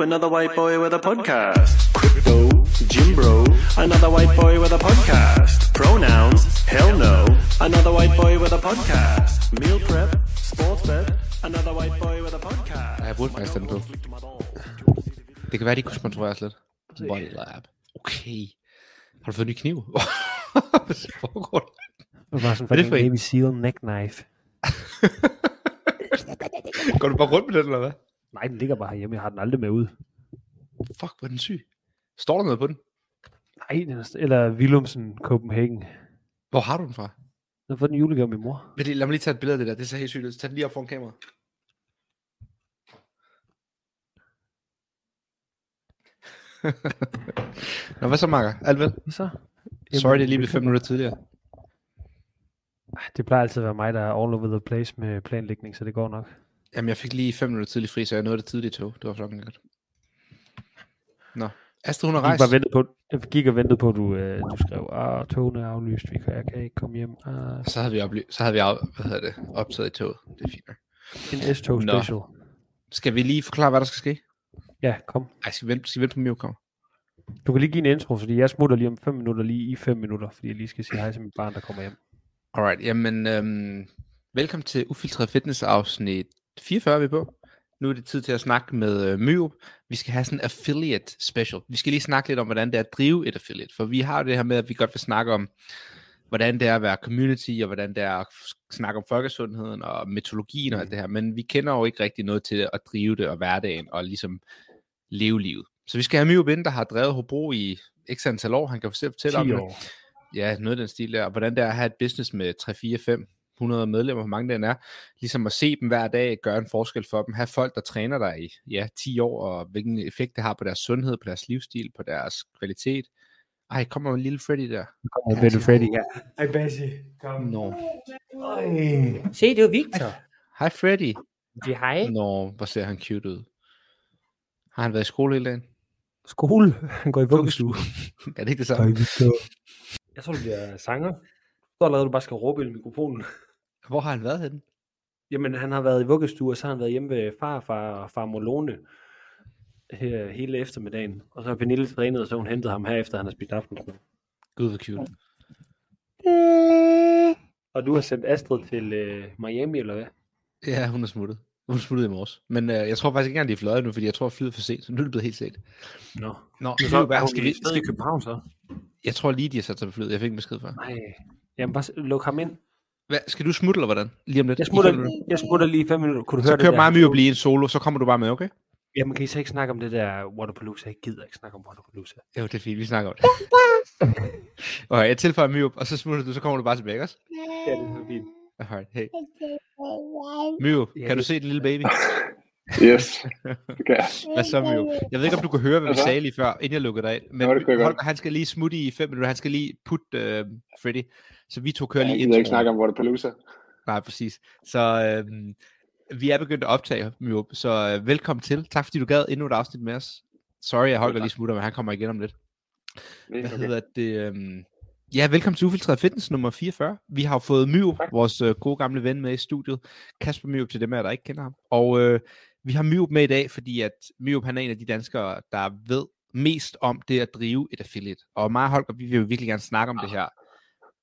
Ooh, another white boy with a podcast. Crypto, gym bro, another white boy with a podcast. Pronouns, hell no, another white boy with a podcast. Meal prep, sports bet, another white boy with a podcast. Jeg burde faktisk den på. Det kan være, de kunne sponsoreres lidt. Whatlab. Okay. Har du fået en ny kniv? Hvad foregår det? Var sådan en Navy Seal neck knife. Går du bare rundt med den, eller hvad? Nej, den ligger bare herhjemme. Jeg har den aldrig med ud. Fuck, hvor er den syg. Står der noget på den? Nej, den er, eller Vilumsen, Copenhagen. Hvor har du den fra? Den har fået den julegave min mor. Men det, lad mig lige tage et billede af det der. Det ser helt sygt ud. Tag den lige op foran kameraet. Nå, hvad så, Marker? Alt vel? Hvad så? Sorry, det er lige blevet 5 minutter tidligere. Det plejer altid at være mig, der er all over the place med planlægning, så det går nok. Jamen, jeg fik lige 5 minutter tidlig fri, så jeg nåede det tidlige tog. Det var fucking godt. Nå, Astrid, hun har rejst. Jeg gik og ventede på, at du skrev, togene er aflyst, jeg kan ikke komme hjem. Så havde vi optaget i toget. Det er fint. En S-tog special. Nå. Skal vi lige forklare, hvad der skal ske? Ja, kom. Ej, skal vi vente på Mio, kom. Du kan lige give en intro, fordi jeg smutter lige om 5 minutter, lige i 5 minutter, fordi jeg lige skal sige hej til mit barn, der kommer hjem. Alright, jamen, velkommen til Ufiltreret Fitness afsnit 44, vi er på. Nu er det tid til at snakke med Myrup. Vi skal have sådan en affiliate special. Vi skal lige snakke lidt om, hvordan det er at drive et affiliate, for vi har jo det her med, at vi godt vil snakke om, hvordan det er at være community, og hvordan det er at snakke om folkesundheden og metodologien og alt det her, men vi kender jo ikke rigtig noget til at drive det og hverdagen og ligesom leve livet. Så vi skal have Myrup ind, der har drevet Hobro i x antal år. Han kan fortælle om det. Ja, noget af den stil der, og hvordan det er at have et business med 300-500 medlemmer, hvor mange den er, ligesom at se dem hver dag, gøre en forskel for dem, have folk, der træner dig i 10 år, og hvilken effekt det har på deres sundhed, på deres livsstil, på deres kvalitet. Ej, kommer en lille Freddy der. Kommer en Freddy, ja. Hej, Bassi. Kom. Nå. Se, det er Victor. Hej, Freddy. Det er hej. Nå, hvor ser han cute ud. Har han været i skole hele dagen? Skole? Han går i vuggestue. Er det ikke det samme? Jeg tror, du bliver sanger. Så allerede, du bare skal råbe i mikrofonen. Hvor har han været henne? Jamen, han har været i vuggestue, og så har han været hjemme ved farfar og farmor Lone hele eftermiddagen. Og så har Pernille trænet, og så hun hentede ham herefter, han har spist aftensmad. Gud, hvor cute. Og du har sendt Astrid til Miami, eller hvad? Ja, hun er smuttet. Hun smuttede i morges. Men jeg tror faktisk ikke engang, de er fløjet nu, fordi jeg tror, at flyet er for sent. Så nu er det blevet helt sent. Nå, så skal vi stadig i København så? Jeg tror lige, de har sat sig på flyet. Jeg fik en besked før. Nej, jamen bare luk ham ind. Hvad, skal du smutte, eller hvordan? Lige om lidt. Jeg smutter lige 5 minutter. Kunne du så høre det der? Så kører mig og blive en solo, så kommer du bare med, okay? Jamen kan I så ikke snakke om det der Wodapalooza? Jeg gider ikke snakke om Wodapalooza. Jo, det er fint, vi snakker om det. Okay, jeg tilføjer Myrup, og så smutter du, så kommer du bare tilbage, også? Ja, det er så fint. Alright, hey. Myrup, kan du se den lille baby? Yes, det kan jeg. Hvad så, Mio? Jeg ved ikke, om du kan høre, hvad vi sagde lige før, inden jeg lukkede dig ind. Men Holger, han skal lige smutte i 5 minutter. Han skal lige putte Freddy. Så vi to kører lige ind. Jeg ikke snakke om Wodapalooza. Nej, præcis. Så vi er begyndt at optage, Mio. Så velkommen til. Tak fordi du gad endnu et afsnit med os. Sorry, jeg Holger lige smutter, men han kommer igen om lidt. Hvad hedder det? Ja, velkommen til Ufiltreret Fitness nummer 44. Vi har fået Myrup, vores gode gamle ven, med i studiet. Kasper Myrup, til dem af jer, der ikke kender ham. Og vi har Myrup med i dag, fordi at Myrup, han er en af de danskere, der ved mest om det at drive et affiliate. Og mig og Holger, vi vil jo virkelig gerne snakke om det her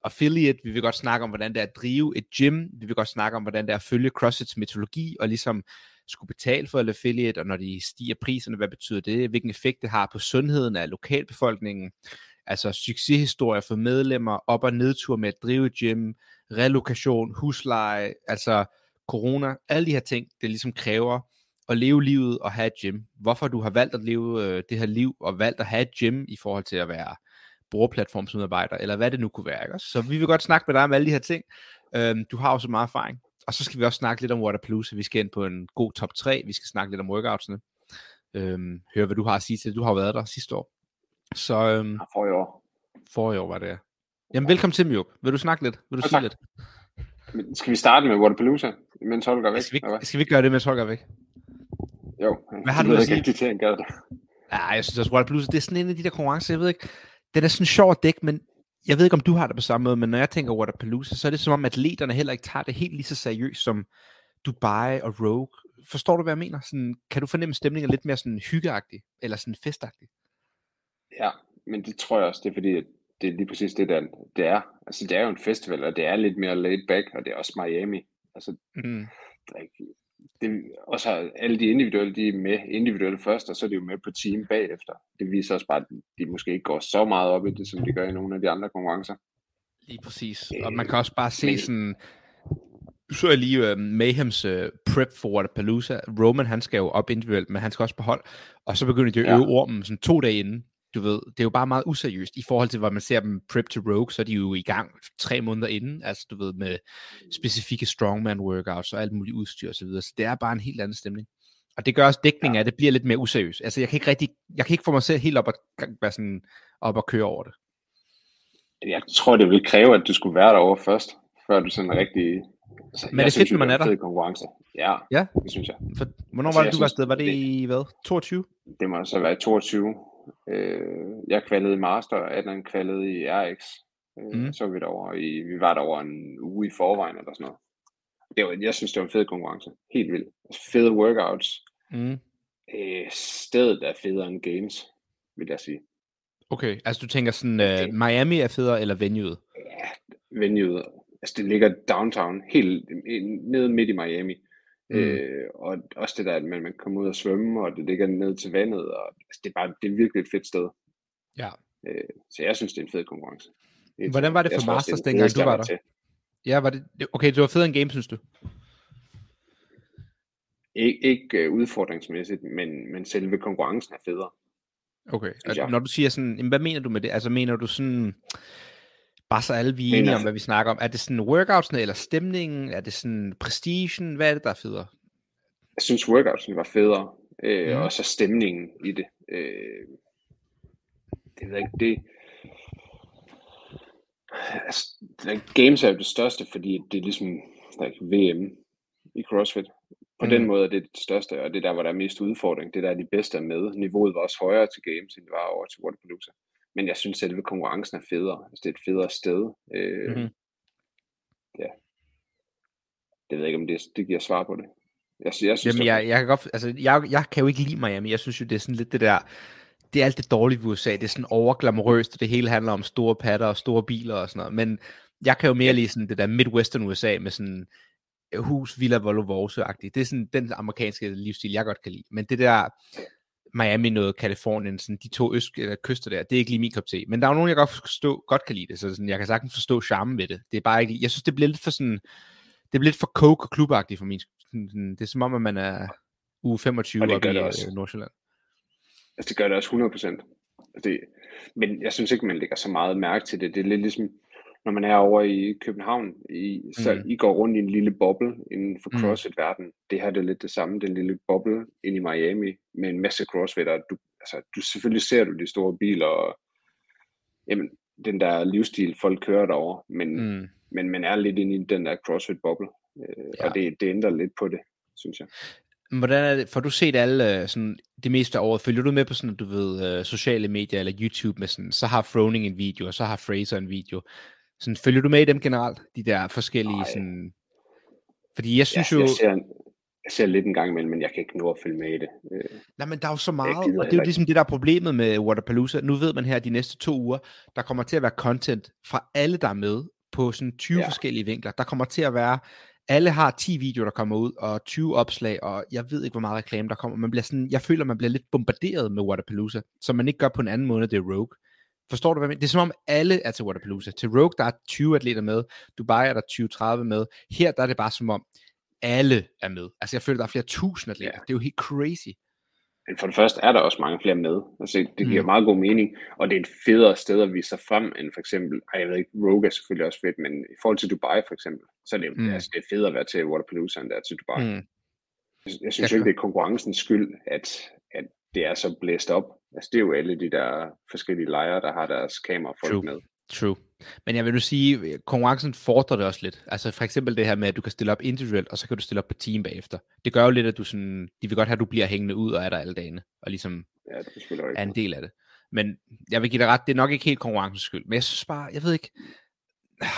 affiliate. Vi vil godt snakke om, hvordan det er at drive et gym. Vi vil godt snakke om, hvordan det er at følge CrossFits metodologi og ligesom skulle betale for et affiliate. Og når de stiger priserne, hvad betyder det? Hvilken effekt det har på sundheden af lokalbefolkningen? Altså succeshistorier for medlemmer, op- og nedtur med at drive et gym, relokation, husleje, altså corona. Alle de her ting, det ligesom kræver at leve livet og have et gym. Hvorfor du har valgt at leve det her liv, og valgt at have et gym i forhold til at være brugerplatformsmedarbejder, eller hvad det nu kunne være. Ikke? Så vi vil godt snakke med dig om alle de her ting. Du har jo så meget erfaring. Og så skal vi også snakke lidt om Wodapalooza. Vi skal ind på en god top 3. Vi skal snakke lidt om workoutsene. Hør, hvad du har at sige til det. Du har jo været der sidste år. Så forrige år var det. Jamen velkommen til, Mio. Vil du snakke lidt? Vil du sige lidt? Skal vi starte med Wodapalooza, mens Holger er væk? Skal vi ikke gøre det, mens Holger er væk? Jo, hvad har du at sige? Jeg synes også, Wodapalooza, det er sådan en af de der konkurrencer, jeg ved ikke. Den er sådan sjov at dække, men jeg ved ikke, om du har det på samme måde, men når jeg tænker Wodapalooza, så er det som om, atleterne heller ikke tager det helt lige så seriøst som Dubai og Rogue Forstår du, hvad jeg mener? Sådan, kan du fornemme stemningen lidt mere sådan hyggeagtig, eller sådan festagtig? Ja, men det tror jeg også, det er fordi, det er lige præcis det, der det er. Altså, det er jo en festival, og det er lidt mere laid back, og det er også Miami. Altså, der er ikke... Og så alle de individuelle, de er med individuelle først, og så er de jo med på team bagefter. Det viser også bare, at de måske ikke går så meget op i det, som de gør i nogle af de andre konkurrencer. Lige præcis. Og man kan også bare se sådan... Så jeg lige Mayhems prep for Wodapalooza. Roman, han skal jo op individuelt, men han skal også på hold. Og så begynder de at øve ormen sådan 2 dage inden. Du ved, det er jo bare meget useriøst i forhold til, hvor man ser dem prep til Rogue, så er de jo i gang 3 måneder inden, altså du ved, med specifikke strongman workouts og alt muligt udstyr og så videre. Så det er bare en helt anden stemning. Og det gør også dækningen af, det bliver lidt mere useriøst. Altså jeg kan ikke få mig selv helt op at være sådan op at køre over det. Jeg tror, det vil kræve, at du skulle være derovre først, før du sådan rigtig... Altså, men det synes fedt, man er der. Ja, det synes jeg. For, hvornår var det, du var afsted? Var det i hvad? 22? Det må så være i 22. Jeg kvalede i Master, Adnan kvalede i RX. Så var vi derovre i, vi var derovre en uge i forvejen eller sådan noget. Det var, jeg synes, det var en fed konkurrence. Helt vildt. Fede workouts. Stedet er federe end Games, vil jeg sige. Okay, altså du tænker sådan, Miami er federe eller venueet? Ja, venueet. Altså det ligger downtown, helt nede midt i Miami. Og også det der, at man kan komme ud og svømme, og det ligger ned til vandet, og altså, det er virkelig et fedt sted. Ja. Så jeg synes, det er en fed konkurrence. Hvordan var det for Masters, dengang du var der? Ja, var det, okay, det var federe end Games, synes du? Ikke udfordringsmæssigt, men selve konkurrencen er federe. Okay, og når du siger sådan, hvad mener du med det? Altså mener du sådan... Bare så alle vi er enige om, hvad vi snakker om. Er det sådan workoutsene eller stemningen? Er det sådan prestigen? Hvad er det, der er federe? Jeg synes, workoutsen var federe. Og så stemningen i det. Det ved jeg ikke, det... Altså, Games er jo det største, fordi det er ligesom VM i CrossFit. På den måde er det det største, og det der, hvor der er mest udfordring. Det der, de bedste er med. Niveauet var også højere til Games, end det var over til Wodapalooza. Men jeg synes, at selve konkurrencen er federe. Altså, det er et federe sted. Ja. Det ved jeg ikke, om det giver svar på det. Jeg synes, jamen, jeg kan godt... Altså, jeg kan jo ikke lide mig, men jeg synes jo, det er sådan lidt det der... Det er alt det dårlige ved USA. Det er sådan overglamorøst, og det hele handler om store patter og store biler og sådan noget. Men jeg kan jo mere lide sådan det der Midwestern USA med sådan... Hus, villa, Volvo, Vorse-agtigt. Det er sådan den amerikanske livsstil, jeg godt kan lide. Men det der... Miami noget, Californien, sådan de to kyster der, det er ikke lige min kop te. Men der er jo nogen, jeg godt kan lide det, så sådan, jeg kan sagtens forstå charmen ved det. Det er bare ikke, jeg synes, det bliver lidt for sådan, det bliver lidt for coke og klubagtigt for min. Sådan, det er som om, at man er uge 25 og det i Nordsjælland. Altså det gør det også 100%. Men jeg synes ikke, man lægger så meget mærke til det. Det er lidt ligesom, når man er over i København, så I går rundt i en lille boble inden for CrossFit-verdenen. Det her det er lidt det samme, den lille boble ind i Miami med en masse CrossFit'ere. Du selvfølgelig ser du de store biler og jamen, den der livsstil, folk kører derovre, men man er lidt inde i den der CrossFit-boble, og det ændrer lidt på det, synes jeg. Hvordan er det, får du set alle sådan, det meste af året, følger du med på sådan, du ved, sociale medier eller YouTube med sådan, så har Froning en video, og så har Fraser en video. Sådan, følger du med i dem generelt? De der forskellige sådan... Fordi jeg synes Jeg ser lidt en gang imellem, men jeg kan ikke nå at følge med i det. Nej, men der er jo så meget, og det er jo ligesom det, der er problemet med Wodapalooza. Nu ved man her, de næste 2 uger, der kommer til at være content fra alle, der er med, på sådan 20 forskellige vinkler. Der kommer til at være... Alle har 10 videoer, der kommer ud, og 20 opslag, og jeg ved ikke, hvor meget reklame der kommer. Man bliver sådan, jeg føler, man bliver lidt bombarderet med Wodapalooza, som man ikke gør på en anden måde, det er Rogue. Forstår du, hvad jeg mener? Det er som om alle er til Wodapalooza. Til Rogue, der er 20 atleter med. Dubai er der 20-30 med. Her, der er det bare som om, alle er med. Altså, jeg føler, der er flere tusind atleter. Ja. Det er jo helt crazy. Men for det første er der også mange flere med. Altså, det giver meget god mening. Og det er et federe sted at vise sig frem, end for eksempel... jeg ved ikke, Rogue er selvfølgelig også fedt, men i forhold til Dubai for eksempel, så er det, altså, det er federe at være til Wodapalooza, end det er til Dubai. Jeg synes ikke, det er konkurrencens skyld, at det er så blæst op. Altså, det er jo alle de der forskellige lejre, der har deres kamerafolk med. True. Men jeg vil nu sige, at konkurrencen fordrer det også lidt. Altså for eksempel det her med, at du kan stille op individuelt, og så kan du stille op på team bagefter. Det gør jo lidt, at du sådan, de vil godt have, at du bliver hængende ud og er der alle dagene, og ligesom er en del af det. Men jeg vil give dig ret, det er nok ikke helt konkurrencens skyld. Men jeg synes bare, jeg ved ikke,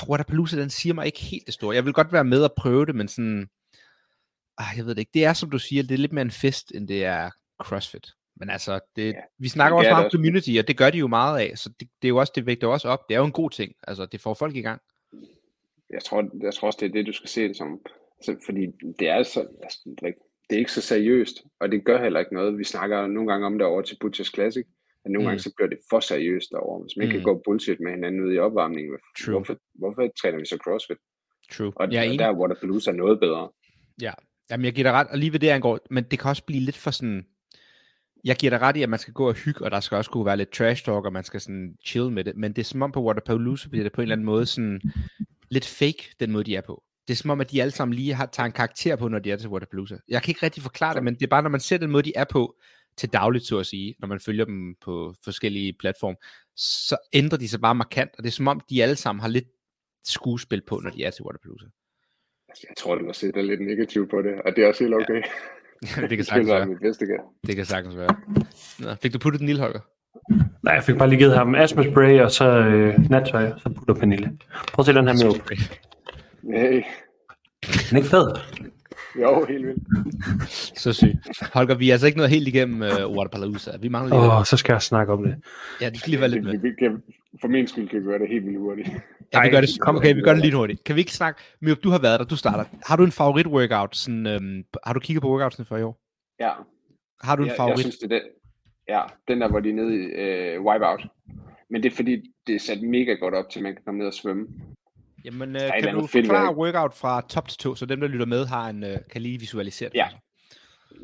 Wodapalooza, den siger mig ikke helt det store. Jeg vil godt være med og prøve det, men sådan... jeg ved det ikke, det er som du siger, det er lidt mere en fest, end det er CrossFit. Men altså, det, ja, vi snakker også meget om community, og det gør de jo meget af, så det er jo også, det vægter også op. Det er jo en god ting, altså det får folk i gang. Jeg tror også, det er det, du skal se det som. Altså, fordi det er så, det er ikke så seriøst, og det gør heller ikke noget. Vi snakker nogle gange om det over til Butchers Classic, og nogle gange så bliver det for seriøst derovre. Hvis man ikke kan gå bullshit med hinanden ude i opvarmningen, hvorfor træner vi så CrossFit? True. Og der er Wodapalooza noget bedre. Ja, jamen jeg giver dig ret, og lige ved det angår, men det kan også blive lidt for sådan, jeg giver dig ret i, at man skal gå og hygge, og der skal også kunne være lidt trash talk, og man skal sådan chill med det, men det er som om på Wodapalooza bliver det på en eller anden måde sådan lidt fake, den måde de er på. Det er som om, at de alle sammen lige tager en karakter på, når de er til Wodapalooza. Jeg kan ikke rigtig forklare det, men det er bare, når man ser den måde, de er på til dagligt, så at sige, når man følger dem på forskellige platforme, så ændrer de sig bare markant, og det er som om, de alle sammen har lidt skuespil på, når de er til Wodapalooza. Jeg tror, det var set der lidt negativt på det, og det er også helt okay. Ja. Det kan sagtens være. Det kan sagtens være. Nå, fik du puttet den lille, Holger? Nej, jeg fik bare lige givet ham asthma spray, og så nattøj, så putter Pernille. Prøv at se den her med. Nej. Den er ikke fed. Jo, helt vildt. Så syg. Holger, vi er altså ikke noget helt igennem Wodapalooza. Vi mangler lige så skal jeg snakke om det. Ja, det skal lige være lidt med. For min skyld kan vi gøre det helt vildt hurtigt. Ja, vi gør det. Kom, okay, vi gør det lidt hurtigt. Kan vi ikke snakke? Mio, du har været der, du starter. Har du en favorit-workout? Sådan, har du kigget på workoutsene for i år? Ja. Har du en favorit? Jeg synes, det er den. Ja, den der, hvor de er nede i wipeout. Men det er fordi, det er sat mega godt op til, man kan komme ned og svømme. Jamen, kan du forklare workout fra top til to, så dem, der lytter med, har en, kan lige visualisere det? Ja.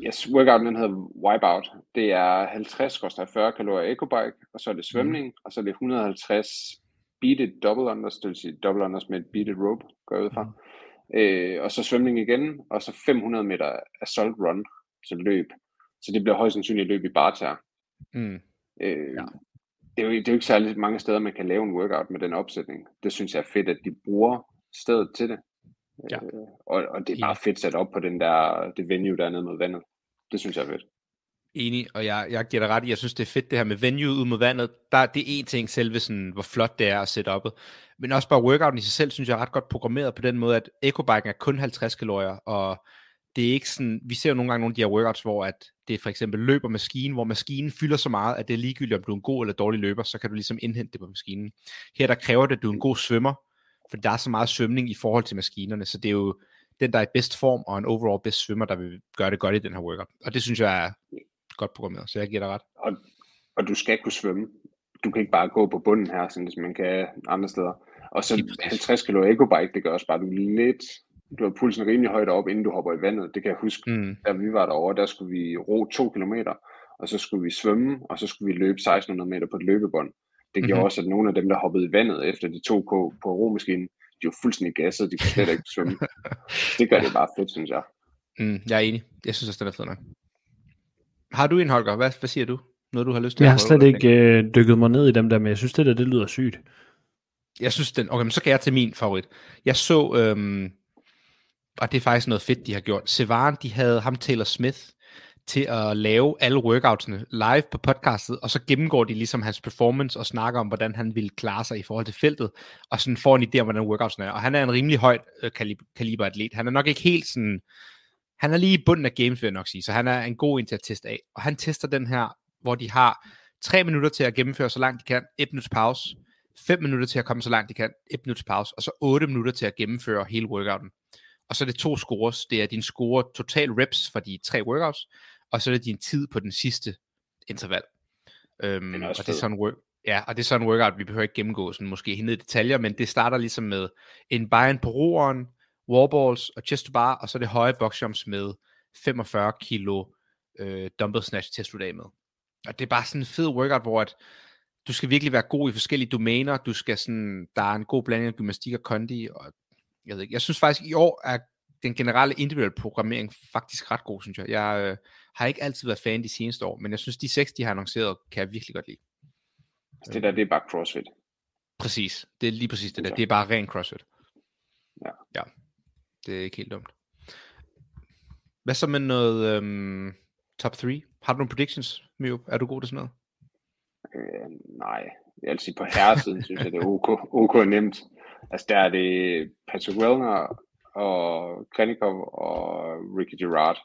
Yes, workouten den hedder Wipeout. Det er 50-40 kalorier ecobike, og så er det svømning, og så er det 150 beaded double unders, det vil sige double unders med et beaded rope, går jeg ud fra. Og så svømning igen, og så 500 meter assault run, så løb. Så det bliver højst sandsynligt løb i barter. Det er jo ikke særlig mange steder, man kan lave en workout med den opsætning. Det synes jeg er fedt, at de bruger stedet til det. Ja. Og det er bare fedt sat op på den der, det venue, der er nede mod vandet. Det synes jeg er fedt. Enig, og jeg giver dig ret i, jeg synes, det er fedt det her med venue ud mod vandet. Det er en ting selve, sådan, hvor flot det er at sætte oppe. Men også bare workouten i sig selv, synes jeg er ret godt programmeret på den måde, at ecobiken er kun 50 kalorier, og det er ikke sådan, vi ser jo nogle gange nogle af de her workouts, hvor at det for eksempel løber maskinen, hvor maskinen fylder så meget, at det er ligegyldigt, om du er en god eller dårlig løber, så kan du ligesom indhente det på maskinen. Her der kræver det, at du er en god svømmer, for der er så meget svømning i forhold til maskinerne, så det er jo den, der er i bedst form, og en overall bedst svømmer, der vil gøre det godt i den her workout. Og det synes jeg er godt programmeret, så jeg giver dig ret. Og du skal kunne svømme. Du kan ikke bare gå på bunden her, sådan som man kan andre steder. Og så 50 kilo ecobike, det gør også bare, du lidt... Du har pulsen rimelig højt op, inden du hopper i vandet. Det kan jeg huske, da vi var derovre, der skulle vi ro 2 kilometer, og så skulle vi svømme, og så skulle vi løbe 1600 meter på et løbebånd. Det gjorde også, at nogle af dem, der hoppede i vandet efter de 2K på romaskinen, de var fuldstændig gasset, de kunne slet ikke svømme. Det gør det bare fedt, synes jeg. Jeg er enig. Jeg synes også, det er fedt nok. Har du en, Holger? Hvad siger du? Noget, du har lyst til? Jeg har slet ikke dykket mig ned i dem der, men jeg synes, det der, det lyder sygt. Jeg synes, okay, men så kan jeg til min favorit. Jeg så... og det er faktisk noget fedt, de har gjort. Sevan, de havde ham Taylor Smith til at lave alle workoutsene live på podcastet, og så gennemgår de ligesom hans performance og snakker om, hvordan han ville klare sig i forhold til feltet, og sådan får en idé om, hvordan workoutsen er. Og han er en rimelig højt kaliber atlet. Han er nok ikke helt sådan... Han er lige i bunden af Games, vil jeg nok sige, så han er en god en til at teste af. Og han tester den her, hvor de har 3 minutter til at gennemføre så langt de kan, 1 minuts pause, 5 minutter til at komme så langt de kan, 1 minuts pause, og så 8 minutter til at gennemføre hele workouten. Og så er det 2 scores. Det er din score total reps for de 3 workouts, og så er det din tid på den sidste interval. Og det er sådan en workout, vi behøver ikke gennemgå sådan måske ned i detaljer, men det starter ligesom med en buy-in på roeren, wallballs og chest to bar, og så er det høje boxjumps med 45 kilo dumbbell snatch til at slutte af med. Og det er bare sådan en fed workout, hvor at du skal virkelig være god i forskellige domæner. Du skal sådan, der er en god blanding af gymnastik og kondi, og jeg ved ikke. Jeg synes faktisk, i år er den generelle individuelle programmering faktisk ret god, synes jeg. Jeg har ikke altid været fan de seneste år, men jeg synes, de 6, de har annonceret, kan jeg virkelig godt lide. Det der, det er bare CrossFit. Præcis. Det er lige præcis det der. Det er bare ren CrossFit. Ja. Det er ikke helt dumt. Hvad så med noget top 3? Har du nogle predictions, Mio? Er du god til sådan noget? Nej. Jeg vil sige, på herresiden synes jeg, det er ok nemt. Altså der er det Patrick Vellner og Khrennikov og Ricky Gerard.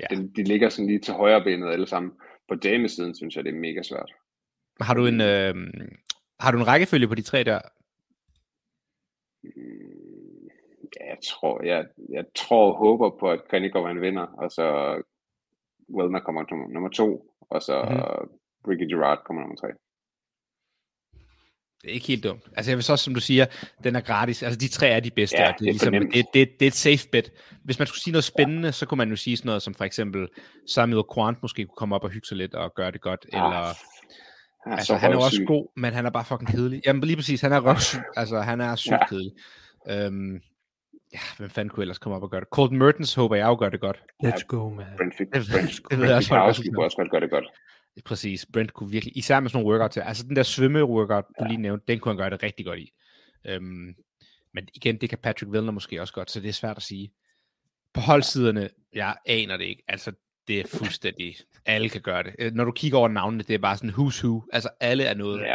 Ja. De ligger sådan lige til højre benet alle sammen. På damesiden synes jeg, det er mega svært. Har du en rækkefølge på de tre der? Ja, jeg tror og håber på, at Khrennikov han vinder, og så Vellner kommer nummer 2, og så Ricky Gerard kommer nummer 3. Det er ikke helt dumt. Altså jeg vil så, som du siger, den er gratis. Altså de tre er de bedste. Ja, det er et safe bet. Hvis man skulle sige noget spændende, så kunne man jo sige sådan noget som for eksempel Samuel Quarant måske kunne komme op og hygge sig lidt og gøre det godt. Eller, altså han er også god, men han er bare fucking kedelig. Jamen lige præcis, han er røvsyg. Altså han er sygt kedelig. Hvem fanden kunne ellers komme op og gøre det? Colton Mertens håber jeg også gør det godt. Let's go, man. Brent kunne også gøre det godt. Præcis, Brent kunne virkelig, især med sådan nogle workout til, altså den der svømme-workout, du lige nævnte, den kunne han gøre det rigtig godt i. Men igen, det kan Patrick Vellner måske også godt, så det er svært at sige. På holdsiderne, jeg aner det ikke, altså det er fuldstændig, alle kan gøre det. Når du kigger over navnene, det er bare sådan who's who, altså alle er noget,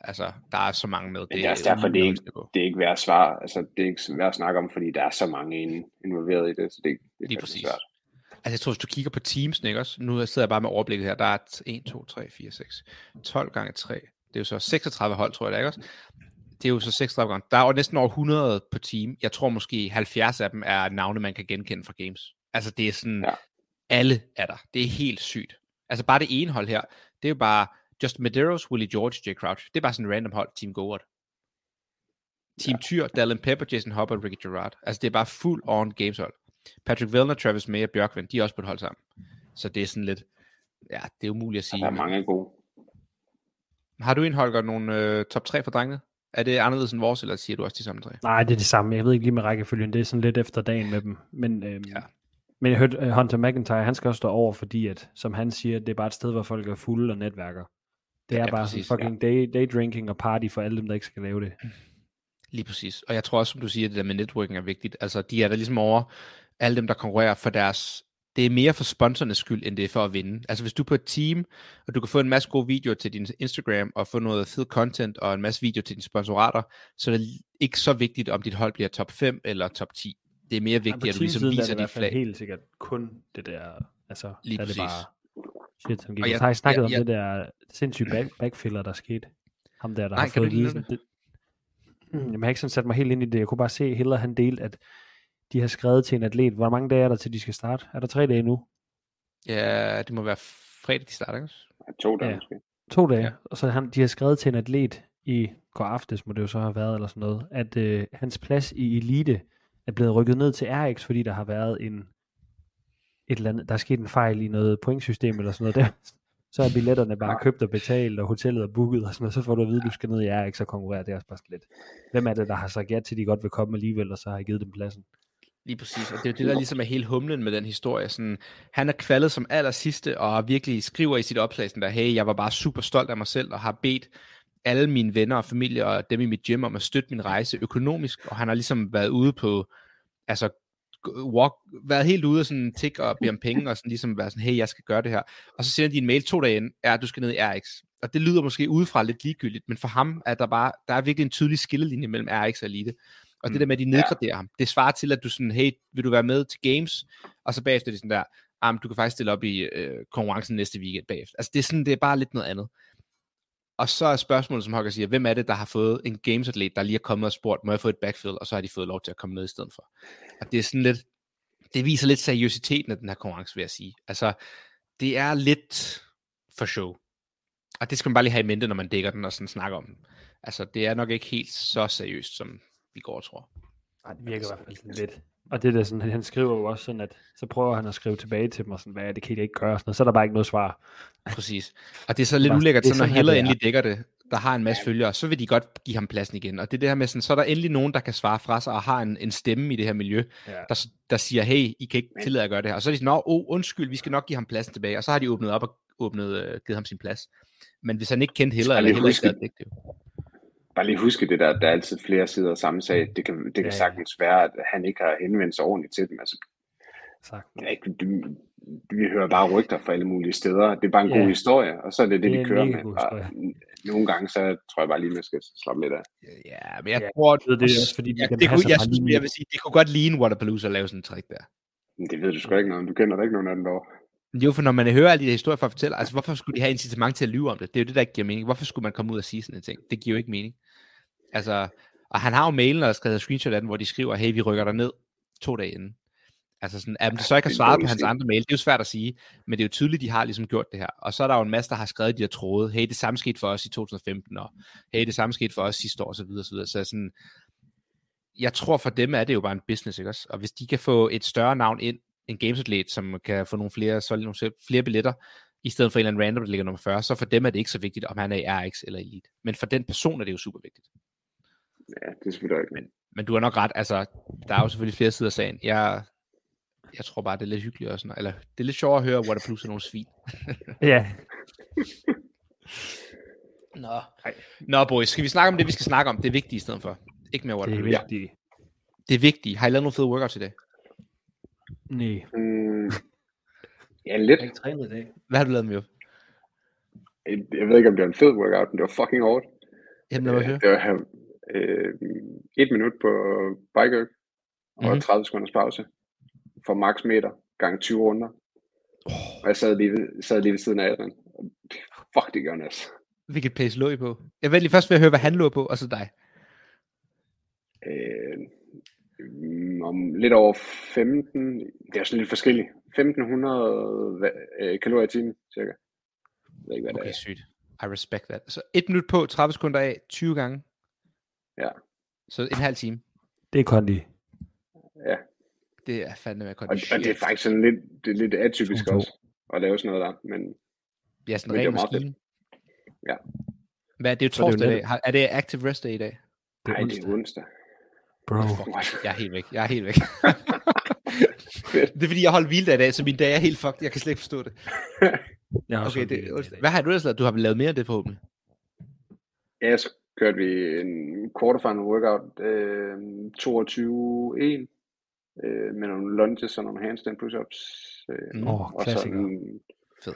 altså der er så mange med. Men det er også derfor, det er ikke værd at svare, altså det er ikke værd at snakke om, fordi der er så mange involveret i det, så det er præcis svært. Altså jeg tror, hvis du kigger på Teams, ikke også? Nu sidder jeg bare med overblikket her. Der er 1, 2, 3, 4, 6. 12 gange 3. Det er jo så 36 hold, tror jeg da, ikke også? Det er jo så 36 gange. Der er jo næsten over 100 på team. Jeg tror måske 70 af dem er navne, man kan genkende fra Games. Altså det er sådan, alle er der. Det er helt sygt. Altså bare det ene hold her, det er jo bare Justin Medeiros, Willie George, Jay Crouch. Det er bare sådan en random hold, Team Goat. Team Tyr, Dallin Pepper, Jason Hopper, Ricky Gerard. Altså det er bare full on Games hold. Patrick Vellner, Travis May og Bjørkvind, de er også på et hold sammen. Så det er sådan lidt, ja, det er umuligt at sige. Der er mange gode. Har du en, Holger, nogle top 3 for drengene? Er det anderledes end vores, eller siger du også de samme tre? Nej, det er det samme. Jeg ved ikke lige med rækkefølgen. Det er sådan lidt efter dagen med dem. Men jeg hørte Hunter McIntyre, han skal også stå over, fordi at, som han siger, det er bare et sted, hvor folk er fulde og netværker. Det er bare sådan fucking day drinking og party for alle dem, der ikke skal lave det. Lige præcis. Og jeg tror også, som du siger, det der med networking er vigtigt. Altså, de er der ligesom over alle dem, der konkurrerer for deres... Det er mere for sponsorernes skyld, end det er for at vinde. Altså, hvis du er på et team, og du kan få en masse gode videoer til din Instagram, og få noget fed content, og en masse videoer til dine sponsorater, så er det ikke så vigtigt, om dit hold bliver top 5 eller top 10. Det er mere vigtigt, at du ligesom viser dit flag. Helt sikkert kun det der... Altså, lige præcis. Bare... Shit, som gik. Jeg har snakket om det der sindssyge backfiller, der skete. Ham der har fået det. Jeg har ikke sådan sat mig helt ind i det. Jeg kunne bare se, Hiller han delte, at de har skrevet til en atlet. Hvor mange dage er der til, de skal starte? Er der 3 dage nu? Ja, det må være fredag, de starter, ikke? 2 dage måske. 2 dage. Ja. Og så de har skrevet til en atlet i går aftes, må det jo så have været, eller sådan noget, at hans plads i elite er blevet rykket ned til RX, fordi der har været der er sket en fejl i noget pointsystem, eller sådan noget der. Så er billetterne bare købt og betalt, og hotellet er booket og sådan noget, så får du at vide, at du skal ned i RX og konkurrere. Det er også bare lidt. Hvem er det, der har sagt ja til, de godt vil komme alligevel, og så har I givet dem pladsen? Lige præcis, og det er jo det, der ligesom er hele humlen med den historie. Sådan, han er kvaldet som allersidste, og virkelig skriver i sit opslag, sådan der, hey, jeg var bare super stolt af mig selv, og har bedt alle mine venner og familie og dem i mit gym om at støtte min rejse økonomisk, og han har ligesom været ude på, altså, været helt ude og sådan tigge og bede om penge og sådan ligesom være sådan, hey, jeg skal gøre det her, og så sender de en mail 2 dage ind, du skal ned i RX, og det lyder måske udefra lidt ligegyldigt, men for ham er der er virkelig en tydelig skillelinje mellem RX og elite, og det der med, at de nedgraderer ham, det svarer til, at du sådan, hey, vil du være med til Games, og så bagefter det sådan der, du kan faktisk stille op i konkurrencen næste weekend bagefter, altså det er sådan, det er bare lidt noget andet. Og så er spørgsmålet, som Holger siger, hvem er det, der har fået en gamesatlet, der lige er kommet og spurgt, må jeg få et backfill, og så har de fået lov til at komme ned i stedet for. Og det er sådan lidt, det viser lidt seriøsiteten af den her konkurrence, vil jeg sige. Altså, det er lidt for show. Og det skal man bare lige have i mente, når man dækker den og sådan snakker om den. Altså, det er nok ikke helt så seriøst, som vi går og tror. Nej, det virker i hvert fald sådan lidt. Og det der sådan, han skriver jo også sådan, at så prøver han at skrive tilbage til mig, sådan, hvad er det, kan jeg ikke gøre, sådan, og så er der bare ikke noget svar. Præcis. Og det er så lidt ulækkert, så når Hiller endelig dækker det, der har en masse følgere, så vil de godt give ham pladsen igen. Og det er det her med sådan, så er der endelig nogen, der kan svare fra sig, og har en stemme i det her miljø, der siger, hey, I kan ikke tillade at gøre det her. Og så er de sådan, undskyld, vi skal nok give ham pladsen tilbage. Og så har de åbnet op og givet ham sin plads. Men hvis han ikke kendte Hiller, eller Hiller ikke havde dækket det. Bare lige huske det der, der er altid flere sider af samme sag. Det kan sagtens være, at han ikke har henvendt sig ordentligt til dem. Altså, vi hører bare rygter fra alle mulige steder. Det er bare en god historie, og så er det det, de kører med. nogle gange, så tror jeg bare lige, man skal slappe lidt af. Ja, men jeg tror, det er også, fordi... Jeg vil sige, det kunne godt ligne Wodapalooza at lave sådan en trick der. Men det ved du sgu ikke noget om. Du kender da ikke nogen af dem derovre. Jo, for når man hører alle de historier fra fortæller, altså hvorfor skulle de have incitament til at lyve om det? Det er jo det, der ikke giver mening. Hvorfor skulle man komme ud og sige sådan en ting? Det giver jo ikke mening. Altså, og han har jo mailen og skrevet screenshot af den, hvor de skriver, hey, vi rykker dig ned 2 dage inden. Altså sådan, at man så ikke har svaret på hans andre mail, det er jo svært at sige, men det er jo tydeligt, de har ligesom gjort det her. Og så er der jo en masse, der har skrevet, de har troet, hey, det samme skete for os i 2015, og hey, det samme skete for os sidste år, og så videre, så videre. Så sådan, jeg tror for dem er det jo bare en business, ikke også? Og hvis de kan få et større navn ind, en gamesatlet, som kan få nogle flere, solgt nogle flere billetter, i stedet for en eller anden random, der ligger nummer 40, så for dem er det ikke så vigtigt, om han er i RX eller Elite. Men for den person er det jo super vigtigt. Ja, det er selvfølgelig ikke. Men du har nok ret, altså, der er jo selvfølgelig flere sider af sagen. Jeg tror bare, det er lidt hyggeligt også, eller det er lidt sjovere at høre, hvor der pludselig er nogle svin. Ja. Nå, boys, skal vi snakke om det, vi skal snakke om? Det er vigtigt i stedet for. Ikke mere Wodapalooza. Det er vigtigt. Ja. Det er vigtigt. Har I lavet nogle fede workouts i dag? Nej. Ja, lidt. Jeg har ikke trænet i dag. Hvad har du lavet, Mio? Jeg ved ikke, om det var en fed workout, men det var fucking hårdt. Jamen, lad mig høre. Det var 1 minut på bikeøk, og 30 sekunders pause. For max meter gange 20 runder. Og jeg sad lige ved siden af Adnan. Fuck, det gør han altså. Hvilket pace lå I på? Jeg vil lige først ved at høre, hvad han lå på, og så dig. Om lidt over 15, det er sådan lidt forskelligt. 1500 kalorier i timen, cirka. Jeg ved ikke, hvad det er. Sygt. I respect that. Så 1 minut på, 30 sekunder af, 20 gange. Ja. Så en halv time. Det er kondi. Ja. Det er fandme med kondi. Og det er faktisk sådan lidt, det er lidt atypisk også, at lave sådan noget der, men... Ja, sådan en ren maskine. Ja. Hvad er det, jo torsdag i dag? Er det active rest day i dag? Nej, det er onsdag. Bro. Jeg er helt væk. Det er fordi, jeg holdt hviledag i dag, så min dag er helt fucked. Jeg kan slet ikke forstå det. Okay, hvad har du ellers lavet? Du har lavet mere af det forhåbentlig? Ja, så kørte vi en quarterfinal workout 22-1 med nogle lunges og nogle handstand push-ups. Og klassiker. Fed.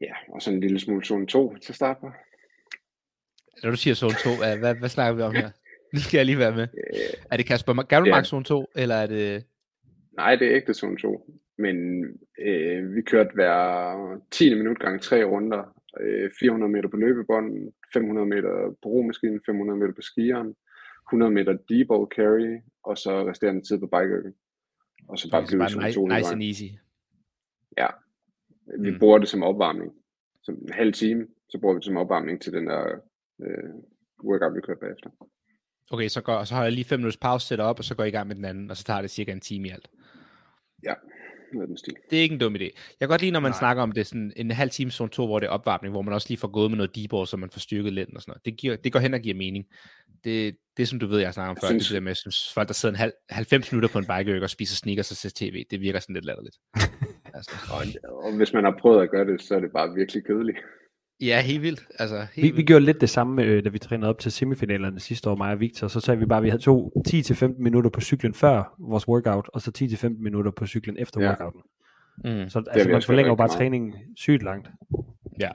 Ja, og sådan en lille smule zone 2 til start på. Når du siger zone 2, hvad snakker vi om her? Nu skal jeg lige være med. Er det Kasper Myrup zone 2, eller er det... Nej, det er ikke det zone 2. Men vi kørte hver 10. minut gange 3 runder. 400 meter på løbebånden, 500 meter på romaskinen, 500 meter på skieren, 100 meter debow carry, og så resterende tid på bikeøkken. Og så bare blive zone 2. Nice and easy. Ja. Vi bruger det som opvarmning. Som en halv time, så bruger vi det som opvarmning til den der workout, vi kørte bagefter. Okay, så har jeg lige 5 minutters pause, sætter op, og så går jeg i gang med den anden, og så tager det cirka en time i alt. Ja, den stil. Det er ikke en dum idé. Jeg kan godt lide, når man snakker om det sådan en halv time zone 2, hvor det er opvarmning, hvor man også lige får gået med noget deep-over, så man får styrket lænden og sådan noget. Det går hen og giver mening. Det som du ved, jeg snakker om før, synes... det der med folk, der sidder en 90 minutter på en bikeøk og spiser Snickers og ser tv, det virker sådan lidt latterligt. Altså. Og hvis man har prøvet at gøre det, så er det bare virkelig kedeligt. Ja, helt vildt. Altså, vi gjorde lidt det samme, da vi trænede op til semifinalerne sidste år, mig og Victor. Så sagde vi bare, at vi havde 10-15 minutter på cyklen før vores workout, og så 10-15 minutter på cyklen efter workouten. Så altså, man forlænger jo bare træningen sygt langt. Ja.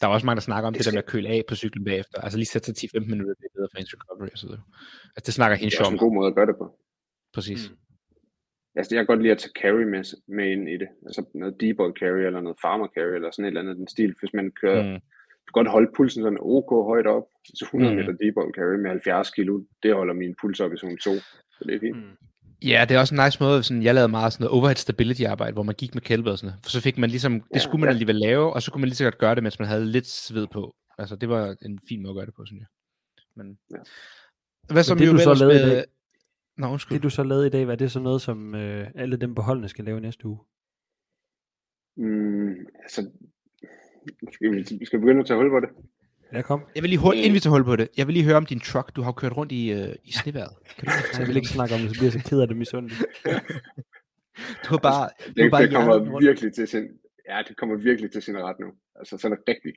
Der er også mange, der snakker om det der med at køle af på cyklen bagefter. Altså lige sætte sig 10-15 minutter, det er bedre for ens recovery. Altså, det snakker hende sjovt. Det er en god måde at gøre det på. Præcis. Altså, jeg kan godt lide at tage carry med ind i det. Altså noget debow carry, eller noget farmer carry, eller sådan et eller andet den stil. Hvis man kører, du kan godt holde pulsen sådan OK højt op. Altså 100 meter debow carry med 70 kilo, det holder min puls op i zone 2. Så det er fint. Ja, det er også en nice måde. Sådan, jeg lavede meget sådan noget overhead stability arbejde, hvor man gik med kettlebellsene. For så fik man ligesom, det skulle man alligevel lave, og så kunne man lige så godt gøre det, mens man havde lidt sved på. Altså, det var en fin måde at gøre det på, synes jeg. Men, hvad som jo så lavede... Nå, det du så lavede i dag, var det så noget, som alle dem på holdene skal lave næste uge? Altså, vi skal begynde at tage hul på det. Ja, kom. Jeg vil lige hurtigt, inden vi tager hul på det, jeg vil lige høre om din truck. Du har kørt rundt i snevejret. Kan du ikke vil ikke snakke om det, så bliver jeg så ked af det misundeligt. Du har bare... Altså, det kommer virkelig til sin... Ja, det kommer virkelig til sin ret nu. Altså, sådan er det rigtigt.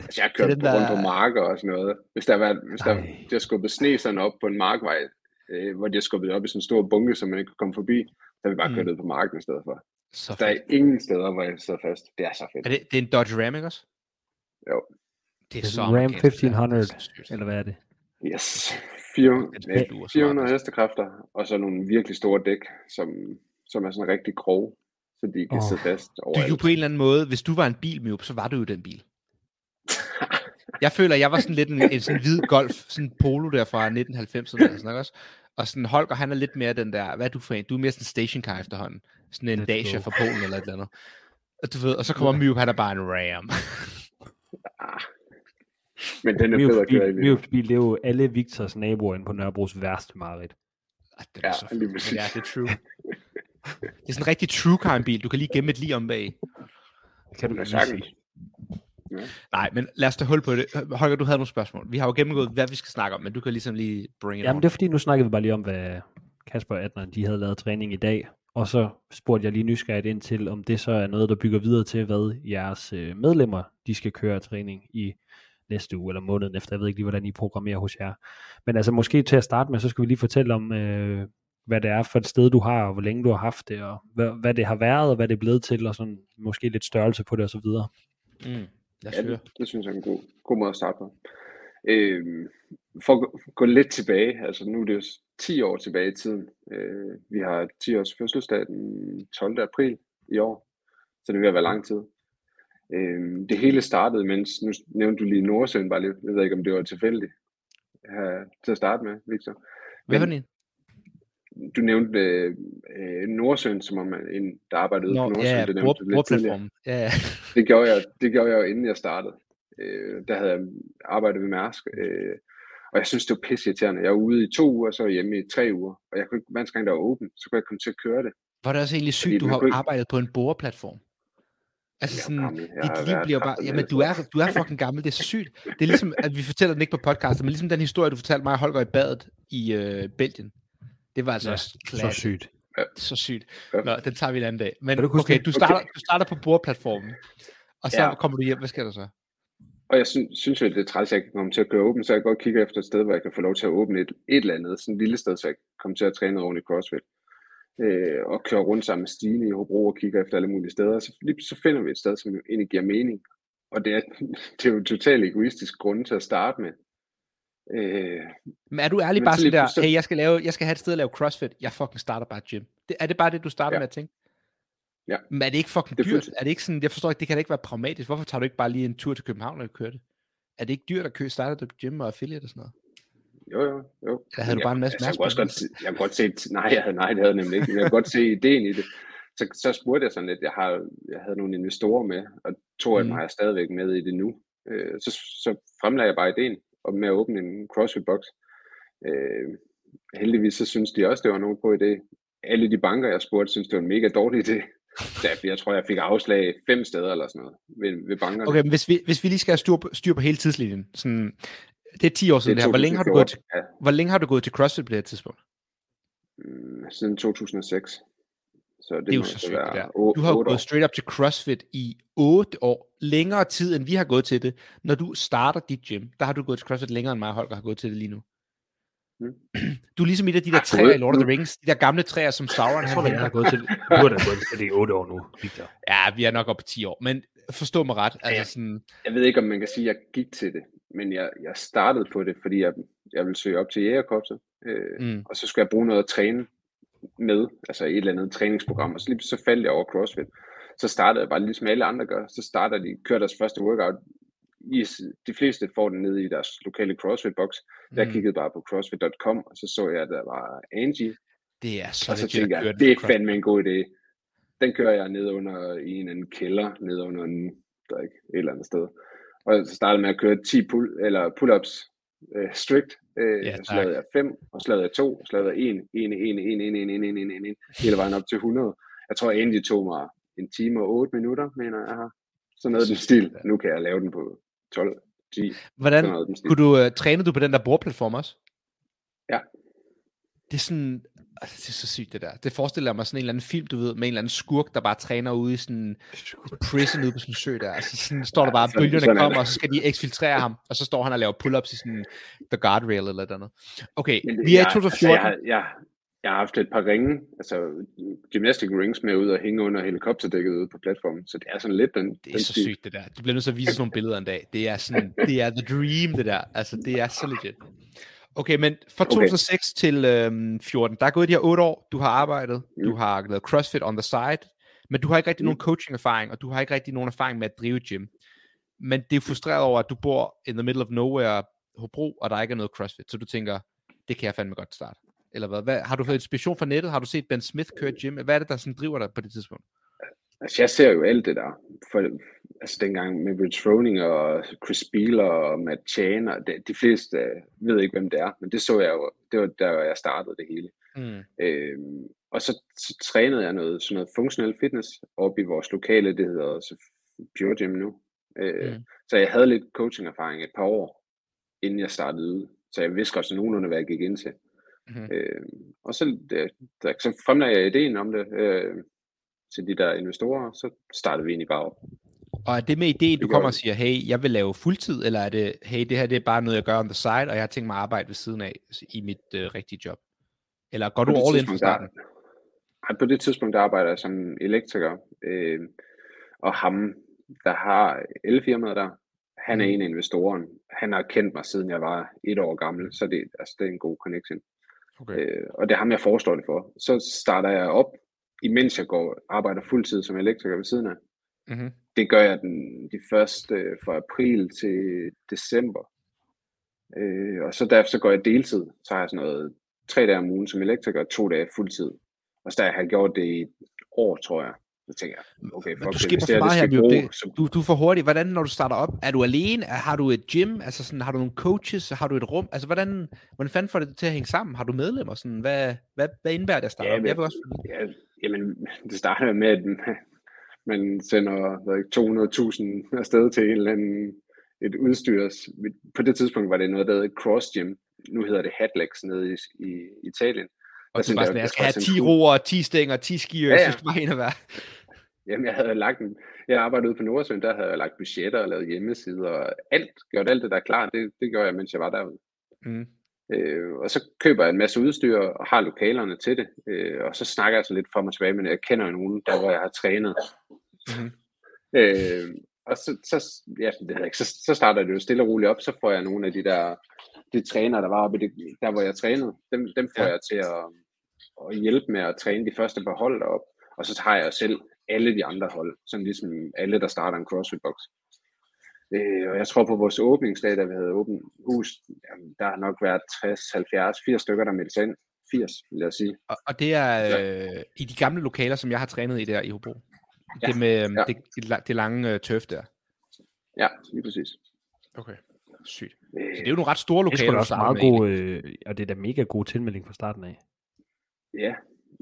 Altså, jeg har kørt rundt på marker og sådan noget. Hvis der har skubbet sne sådan op på en markvej, hvor de har skubbet op i sådan en stor bunke, som man ikke kunne komme forbi, så vi bare kørt ud på marken i stedet for. Så der er ingen steder, hvor jeg sidder fast. Det er så fedt. Er det er en Dodge Ram, ikke også? Jo. Det er så Ram 1500, eller hvad er det? Yes. 400 hestekræfter, og så nogle virkelig store dæk, som er sådan rigtig grove, så de kan sidde fast overalt. Du på en eller anden måde, hvis du var en bil, Mio, så var du jo den bil. Jeg føler, jeg var sådan lidt en sådan hvid Golf, sådan en Polo der fra 1990'erne eller sådan også. Og sådan Holger, han er lidt mere den der, hvad er du for en? Du er mere sådan en stationcar efterhånden. Sådan en Dacia fra Polen eller et eller andet. Og, du ved, og så kommer Myrup, han er bare en Ram. Men den er bedre kører i Myrups bil, det er jo alle Victors naboer inde på Nørrebros værste mareridt. Det er så fedt. Ja, det er true. Det er sådan en rigtig true car bil. Du kan lige gemme et lige om bag. Det kan du da sagtens. Ja. Nej, men lad os da hul på det. Holger, du havde nogle spørgsmål. Vi har jo gennemgået, hvad vi skal snakke om, men du kan ligesom lige bringe det. Jamen det er fordi, nu snakkede vi bare lige om, hvad Kasper og Adnan, de havde lavet træning i dag, og så spurgte jeg lige nysgerrigt ind til, om det så er noget, der bygger videre til, hvad jeres medlemmer, de skal køre træning i næste uge eller måneden efter. Jeg ved ikke lige, hvordan I programmerer hos jer. Men altså måske til at starte med, så skal vi lige fortælle om, hvad det er for et sted, du har, og hvor længe du har haft det, og hvad det har været, og hvad det er blevet til, og sådan måske lidt størrelse på det og så videre. Mm. Ja, det synes jeg er en god måde at starte på. For at gå lidt tilbage, altså nu er det jo 10 år tilbage i tiden. Vi har 10 års fødselsdag den 12. april i år, så det vil være lang tid. Det hele startede, mens, nu nævnte du lige Nordsøen bare lidt, jeg ved ikke om det var tilfældigt til at starte med, Victor. Hvad var det? Du nævnte Nordsøen, som om der arbejdede på Nordsøen. Ja, det nævnte du lidt tidligere. Yeah. Det gjorde jeg jo, inden jeg startede. Der havde jeg arbejdet ved Mærsk, og jeg synes, det var pisseirriterende. Jeg var ude i 2 uger, og så hjemme i 3 uger, og jeg kunne ikke, hver gang der var åben, så kunne jeg komme til at køre det. Var det også egentlig sygt, du har arbejdet på en boreplatform? Altså sådan, dit liv bliver bare... Jamen, du er fucking gammel, det er så sygt. Det er ligesom, at vi fortæller den ikke på podcasten, men ligesom den historie, du fortalte mig og Holger i badet i Belgien. Det var altså også så sygt. Ja. Så sygt. Nå, den tager vi en anden dag. Men okay, du starter på boreplatformen, og så kommer du hjem. Hvad sker der så? Og jeg synes jo, det er træls, at jeg kan komme til at køre åben, så jeg godt kigger efter et sted, hvor jeg kan få lov til at åbne et eller andet, sådan et lille sted, så jeg kan komme til at træne rundt i CrossFit. Og køre rundt sammen med Stine i Hobro og kigger efter alle mulige steder. Så finder vi et sted, som egentlig giver mening. Og det er jo totalt egoistisk grund til at starte med. Men er du ærlig bare sådan der, hey, jeg skal have et sted at lave CrossFit, jeg fucking starter bare gym. Er det bare det, du starter med at tænke? Ja. Men er det ikke fucking dyrt? Er det ikke sådan, jeg forstår ikke, det kan da ikke være pragmatisk. Hvorfor tager du ikke bare lige en tur til København og kører det? Er det ikke dyrt at starte på gym og affiliate og sådan noget? Jo. Eller havde du bare en masse jeg kunne godt se, nej, det havde nemlig ikke. Jeg kunne godt se ideen i det. Så spurgte jeg sådan lidt, jeg havde nogle investorer med, og to af dem har jeg stadigvæk med i det nu. Så fremlagde jeg bare ideen og med at åbne en CrossFit-box. Heldigvis så synes de også, det var nogen på idé. Alle de banker, jeg spurgte, synes det var en mega dårlig idé. Så jeg tror, jeg fik afslag 5 steder eller sådan noget ved bankerne. Okay, men hvis vi lige skal styr på hele tidslinjen. Sådan, det er 10 år siden det her. Hvor længe har du gået til CrossFit på det her tidspunkt? Siden 2006. Så det er jo så sygt det der. Du har jo gået straight up til CrossFit i 8 år. Længere tid, end vi har gået til det. Når du starter dit gym, der har du gået til CrossFit længere, end mig og Holger har gået til det lige nu. Du er ligesom et af de der træer i Lord of the Rings. De der gamle træer, som Sauron har gået til. Du har da gået til det i 8 år nu, Victor. Ja, vi er nok oppe på 10 år. Men forstå mig ret. Altså sådan... Jeg ved ikke, om man kan sige, at jeg gik til det. Men jeg startede på det, fordi jeg ville søge op til jægerkorpset. Og så skulle jeg bruge noget at træne med, altså et eller andet træningsprogram, og så faldt jeg over CrossFit. Så startede jeg bare, ligesom alle andre gør, så starter de, kører deres første workout. De fleste får den nede i deres lokale CrossFit-boks. Jeg kiggede bare på crossfit.com, og så jeg, at der var Angie. Det er så, og så tænkte jeg, det er fandme en god idé. Den kører jeg ned under i en anden kælder, ned under en, der er ikke, et eller andet sted. Og så startede med at køre 10 pull-ups strict. Så lavede jeg 5, og så lavede jeg 2, og så lavede jeg 1, hele vejen op til 100. Jeg tror egentlig tog mig 1 time og 8 minutter, mener jeg her. Sådan noget den stil. Nu kan jeg lave den på 12, 10. Hvordan kunne du, træne du på den der bordplatform også? Ja. Det er sådan, det er så sygt det der. Det forestiller mig sådan en eller anden film, du ved, med en eller anden skurk, der bare træner ude i sådan prison ude på sådan en sø der. Altså sådan står der bare, bølgerne sådan kommer, og så skal de eksfiltrere ham, og så står han og laver pull-ups i sådan The Guardrail eller et eller andet. Okay, vi er i 2014. Altså, jeg Jeg har haft et par ringe, altså gymnastic rings med ud og hænge under helikopterdækket ude på platformen, så det er sådan lidt den. Det er så sygt det der. Du bliver nødt til at vise sådan nogle billeder en dag. Det er sådan, det er the dream det der. Altså det er så legit. Okay, men fra 2006 til 14, der er gået de her 8 år. Du har arbejdet, du har lavet CrossFit on the side, men du har ikke rigtig nogen coaching erfaring, og du har ikke rigtig nogen erfaring med at drive gym. Men det er frustreret over, at du bor in the middle of nowhere, Hobro, og der er ikke noget CrossFit, så du tænker, det kan jeg fandme godt starte. Eller hvad? Har du fået inspiration fra nettet? Har du set Ben Smith køre gym? Hvad er det, der sådan driver dig på det tidspunkt? Altså, jeg ser jo alt det der. Altså, dengang med Froning og Chris Beal og Matt Chan, og de fleste ved ikke, hvem det er, men det så jeg jo. Det var der, jeg startede det hele. Og så trænede jeg sådan noget funktionel fitness op i vores lokale, det hedder også Pure Gym nu. Så jeg havde lidt coaching-erfaring et par år, inden jeg startede ud. Så jeg vidste også nogenlunde, hvad jeg gik ind til. Og så fremlagde jeg ideen om det til de der investorer, så startede vi ind i bag. Og er det med ideen, du kommer og siger, hey, jeg vil lave fuldtid, eller er det, hey, det her det er bare noget, jeg gør on the side, og jeg har tænkt mig at arbejde ved siden af i mit rigtige job? Eller går du all in fra starten? På det tidspunkt arbejder jeg som elektriker, og ham, der har elfirmaet der, han er en af investoren. Han har kendt mig, siden jeg var 1 år gammel, så det er en god connection. Okay. Og det er ham, jeg forestår det for. Så starter jeg op, imens jeg arbejder fuldtid som elektriker ved siden af. Det gør jeg de første fra april til december. Og så derfor så går jeg deltid. Så har jeg sådan noget 3 dage om ugen som elektriker, og 2 dage fuldtid. Og så har jeg gjort det i et år, tror jeg. Så tænker jeg, okay, fuck, du er for hurtigt. Hvordan, når du starter op, er du alene? Har du et gym? Altså sådan, har du nogle coaches? Har du et rum? Altså, hvordan fanden får det til at hænge sammen? Har du medlemmer? Sådan, hvad indebærer det at starte op? Det starter med, at man sender 200.000 afsted til et udstyr. På det tidspunkt var det noget, der hedder Cross Gym. Nu hedder det Hatlex nede i Italien. Og så bare sådan, jeg skal have 10 roer, 10 stænger, 10 skier, jeg synes, det var Jamen, jeg arbejdede ude på Nordsøen, der havde jeg lagt budgetter og lavet hjemmesider og gjort alt det, der er klar, det gjorde jeg, mens jeg var derude. Og så køber jeg en masse udstyr og har lokalerne til det, og så snakker jeg så lidt frem og tilbage, men jeg kender jo nogen, der hvor jeg har trænet. Og så starter det jo stille og roligt op, så får jeg nogle af de trænere, der var oppe i der, hvor jeg trænede, dem får jeg til at hjælpe med at træne de første par hold op, og så tager jeg selv alle de andre hold, sådan ligesom alle, der starter en CrossFit-box. Og jeg tror på vores åbningsdag, da vi havde åbent hus, jamen, der har nok været 60, 70, 80 stykker, der meldte sig ind. 80, vil jeg sige. Og det er i de gamle lokaler, som jeg har trænet i der i Hobro. Det med det lange tøf der. Ja, lige præcis. Okay. Sygt. Så det er jo nogle ret store lokaler. Det er også meget gode, og det er da mega god tilmelding fra starten af. Ja,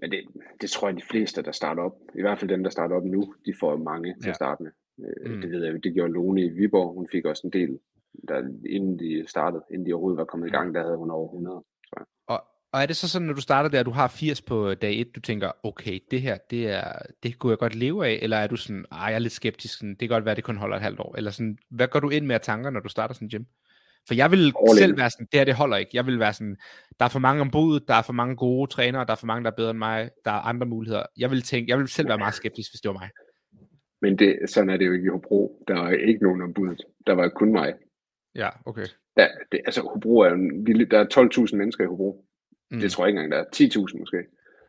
men det tror jeg de fleste, der starter op, i hvert fald dem, der starter op nu, de får mange til at starte med. Det ved jeg, det gjorde Lone i Viborg, hun fik også en del, der, inden de overhovedet var kommet i gang, der havde hun over 100. Tror jeg. Og er det så sådan, når du starter der, du har 80 på dag 1, du tænker, okay, det her, det kunne jeg godt leve af, eller er du sådan, jeg er lidt skeptisk, sådan, det kan godt være, det kun holder et halvt år, eller sådan, hvad går du ind med af tanker, når du starter sådan en gym? For jeg vil selv være sådan, det her, det holder ikke, jeg vil være sådan, der er for mange ombud, der er for mange gode trænere, der er for mange, der er bedre end mig, der er andre muligheder, jeg vil selv være meget skeptisk, hvis det var mig. Men sådan er det jo ikke i Hobro, der var ikke nogen ombud, der var kun mig. Ja, okay. Hobro er der er 12.000 mennesker i Hobro. Det tror jeg ikke engang, der er 10.000 måske.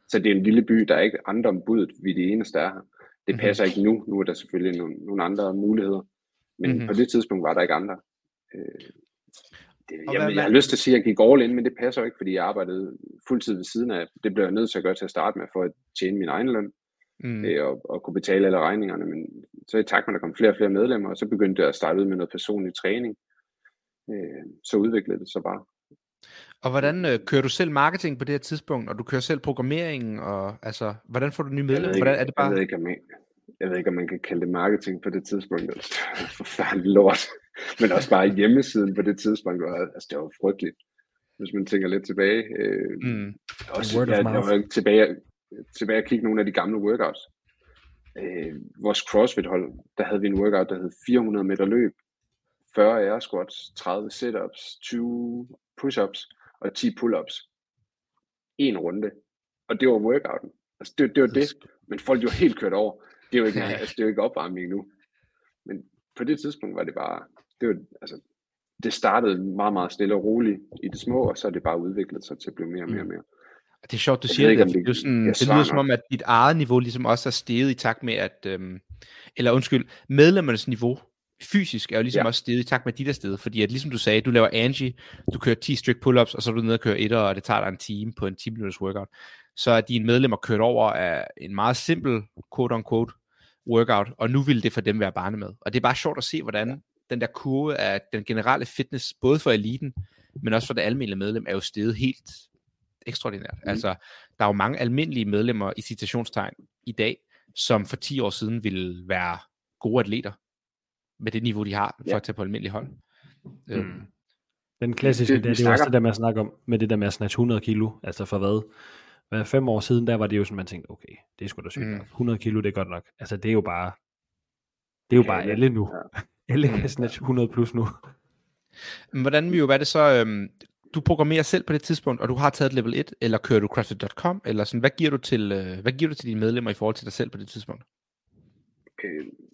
Så det er en lille by, der er ikke andre om budet, vi er de eneste, der er her. Det passer ikke nu. Nu er der selvfølgelig nogle andre muligheder. Men på det tidspunkt var der ikke andre. Jeg har lyst til at sige, at jeg gik all in, men det passer ikke, fordi jeg arbejdede fuldtid ved siden af. Det blev jeg nødt til at gøre til at starte med, for at tjene min egen løn og kunne betale alle regningerne. Men så i takt med, der kom flere og flere medlemmer, og så begyndte jeg at starte ud med noget personlig træning. Så udviklede det sig bare. Og hvordan kører du selv marketing på det her tidspunkt, og du kører selv programmeringen, og altså, hvordan får du nye medlemmer? Jeg ved ikke, om man kan kalde det marketing på det tidspunkt. Det var forfærdeligt lort. Men også bare hjemmesiden på det tidspunkt, det var frygteligt, hvis man tænker lidt tilbage. Jeg var tilbage og kigge nogle af de gamle workouts. Vores CrossFit-hold, der havde vi en workout, der hed 400 meter løb, 40 air squats, 30 sit-ups, 20 push-ups og 10 pull-ups. En runde. Og det var workouten. Altså det var det. Men folk jo helt kørt over. Det er jo ikke, altså, det er jo ikke opvarmning nu. Men på det tidspunkt var det bare, det var, altså, det startede meget, meget stille og roligt i det små, og så er det bare udviklet sig til at blive mere og mere og mere. Det er sjovt, du siger ikke, det, det, sådan, det lyder som om, at dit eget niveau ligesom også er steget i takt med, at, medlemmernes niveau fysisk er jo ligesom også steget i takt med dit afsted, fordi at ligesom du sagde, du laver Angie, du kører 10 strict pull-ups, og så er du nede og kører etter, og det tager dig en time på en 10 minutters workout, så er dine medlemmer kørt over af en meget simpel quote-unquote workout, og nu ville det for dem være barnemad. Og det er bare sjovt at se, hvordan den der kurve af den generelle fitness, både for eliten, men også for det almindelige medlem, er jo steget helt ekstraordinært. Mm. Altså, der er jo mange almindelige medlemmer i citationstegn i dag, som for 10 år siden ville være gode atleter med det niveau, de har for at tage på almindelige hold. Den klassiske, det er også det der med at snakke om, med det der med at snatche 100 kilo, altså for hvad 5 år siden, der var det jo sådan, man tænkte, okay, det er sgu da sygt. 100 kilo, det er godt nok. Altså, det er jo bare, alle nu. Ja. Alle kan snatche 100 plus nu. Men hvordan, Mio, hvad det så, du programmerer selv på det tidspunkt, og du har taget level 1, eller kører du CrossFit.com, eller sådan, hvad giver du til dine medlemmer i forhold til dig selv på det tidspunkt?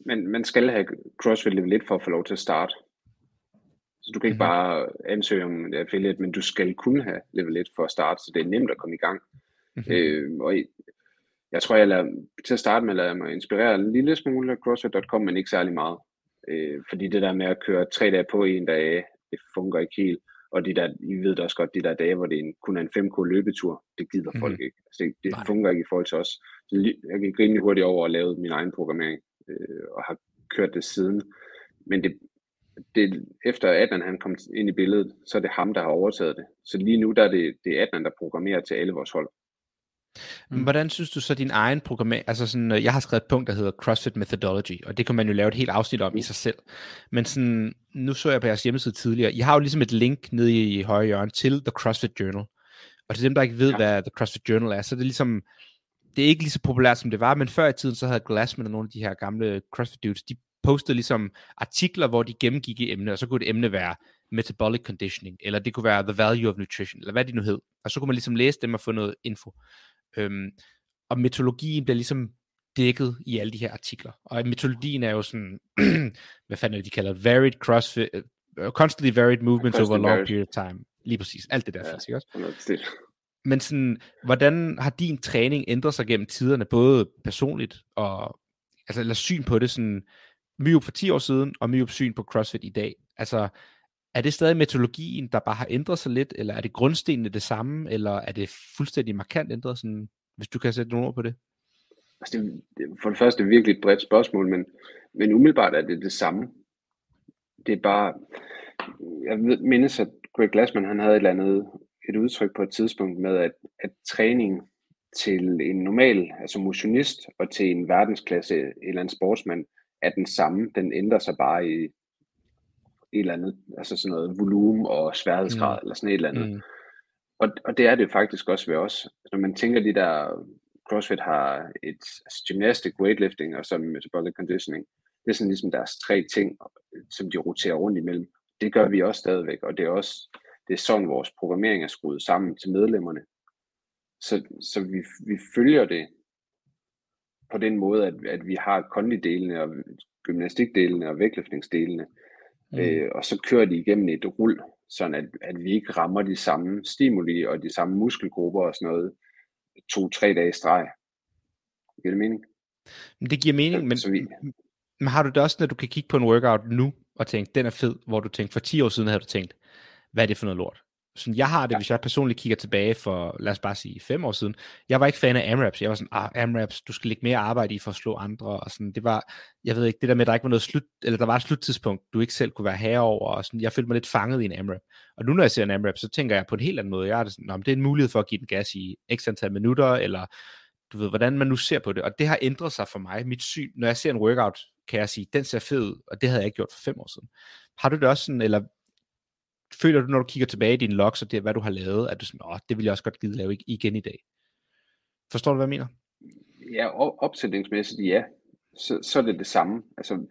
Man skal have CrossFit level 1 for at få lov til at starte. Så du kan ikke bare ansøge om affiliate, men du skal kun have level 1 for at starte, så det er nemt at komme i gang. Mm-hmm. Og jeg tror, til at starte med, lader jeg mig inspirere en lille smule af CrossFit.com, men ikke særlig meget. Fordi det der med at køre 3 dage på en dag, det fungerer ikke helt. Og I ved da også godt, de der dage, hvor det kun er en 5K løbetur, det gider folk ikke. Altså, det fungerer ikke i forhold til os. Så jeg gik rimelig hurtigt over og lavede min egen programmering, og har kørt det siden. Men efter Adnan han kom ind i billedet, så er det ham, der har overtaget det. Så lige nu der er det Adnan, der programmerer til alle vores hold. Hvordan synes du så din egen programmering, altså sådan, jeg har skrevet et punkt, der hedder CrossFit Methodology, og det kan man jo lave et helt afsnit om i sig selv, men sådan, nu så jeg på jeres hjemmeside tidligere, I har jo ligesom et link nede i højre hjørne til The CrossFit Journal, og til dem der ikke ved hvad The CrossFit Journal er, så det er ligesom, det er ikke lige så populært som det var, men før i tiden så havde Glassman og nogle af de her gamle CrossFit dudes, de postede ligesom artikler, hvor de gennemgik et emne, og så kunne et emne være metabolic conditioning, eller det kunne være the value of nutrition, eller hvad det nu hed, og så kunne man ligesom læse dem og få noget info. Og metodologien bliver ligesom dækket i alle de her artikler. Og metodologien er jo sådan, hvad fanden er det, de kalder varied CrossFit, constantly varied movements over a long period of time. Lige præcis, alt det der findes, ikke også? Men sådan, hvordan har din træning ændret sig gennem tiderne, både personligt og, altså, eller syn på det, sådan Myrup for 10 år siden, og Myrup syn på CrossFit i dag? Altså, er det stadig metodologien, der bare har ændret sig lidt, eller er det grundstenene det samme, eller er det fuldstændig markant ændret, sådan, hvis du kan sætte nogle ord på det? Altså for det første er det virkelig et bredt spørgsmål, men umiddelbart er det samme. Det er bare, jeg mindes, at Greg Glassman han havde et udtryk på et tidspunkt med, at træning til en normal, altså motionist, og til en verdensklasse eller en sportsmand, er den samme. Den ændrer sig bare i et eller andet, altså sådan noget volumen og sværhedsgrad, eller sådan et eller andet. Og det er det faktisk også ved os. Når man tænker, de der CrossFit har et gymnastic, weightlifting og så metabolic conditioning, det er sådan ligesom deres 3 ting, som de roterer rundt imellem. Det gør vi også stadigvæk, og det er sådan, vores programmering er skruet sammen til medlemmerne. Så vi følger det på den måde, at vi har kondidelene og gymnastikdelene og vægtløftningsdelene, og så kører de igennem et rul, sådan at vi ikke rammer de samme stimuli og de samme muskelgrupper og sådan noget 2-3 dage i streg. Giver det mening? Det giver mening, men har du det også, når du kan kigge på en workout nu og tænke, den er fed, hvor du tænkte, for 10 år siden havde du tænkt, hvad er det for noget lort? Så jeg har det, hvis jeg personligt kigger tilbage for, lad os bare sige, 5 år siden. Jeg var ikke fan af AMRAPs. Jeg var sådan, AMRAPs, du skal lægge mere arbejde i for at slå andre. Og sådan, det var, jeg ved ikke, det der med, at der ikke var noget slut, eller der var et sluttidspunkt, du ikke selv kunne være herover. Og sådan, jeg følte mig lidt fanget i en AMRAP. Og nu, når jeg ser en AMRAP, så tænker jeg på en helt anden måde. Jeg er det sådan, det er en mulighed for at give den gas i x antal minutter, eller du ved, hvordan man nu ser på det. Og det har ændret sig for mig. Mit syn, når jeg ser en workout, kan jeg sige, den ser fed ud, og det havde jeg ikke gjort for 5 år siden. Har du det også sådan, eller føler du, når du kigger tilbage i dine logs, og det er, hvad du har lavet, at du sådan, det ville jeg også godt gide lave igen i dag? Forstår du, hvad jeg mener? Ja, opsætningsmæssigt, ja. Så er det det samme. Altså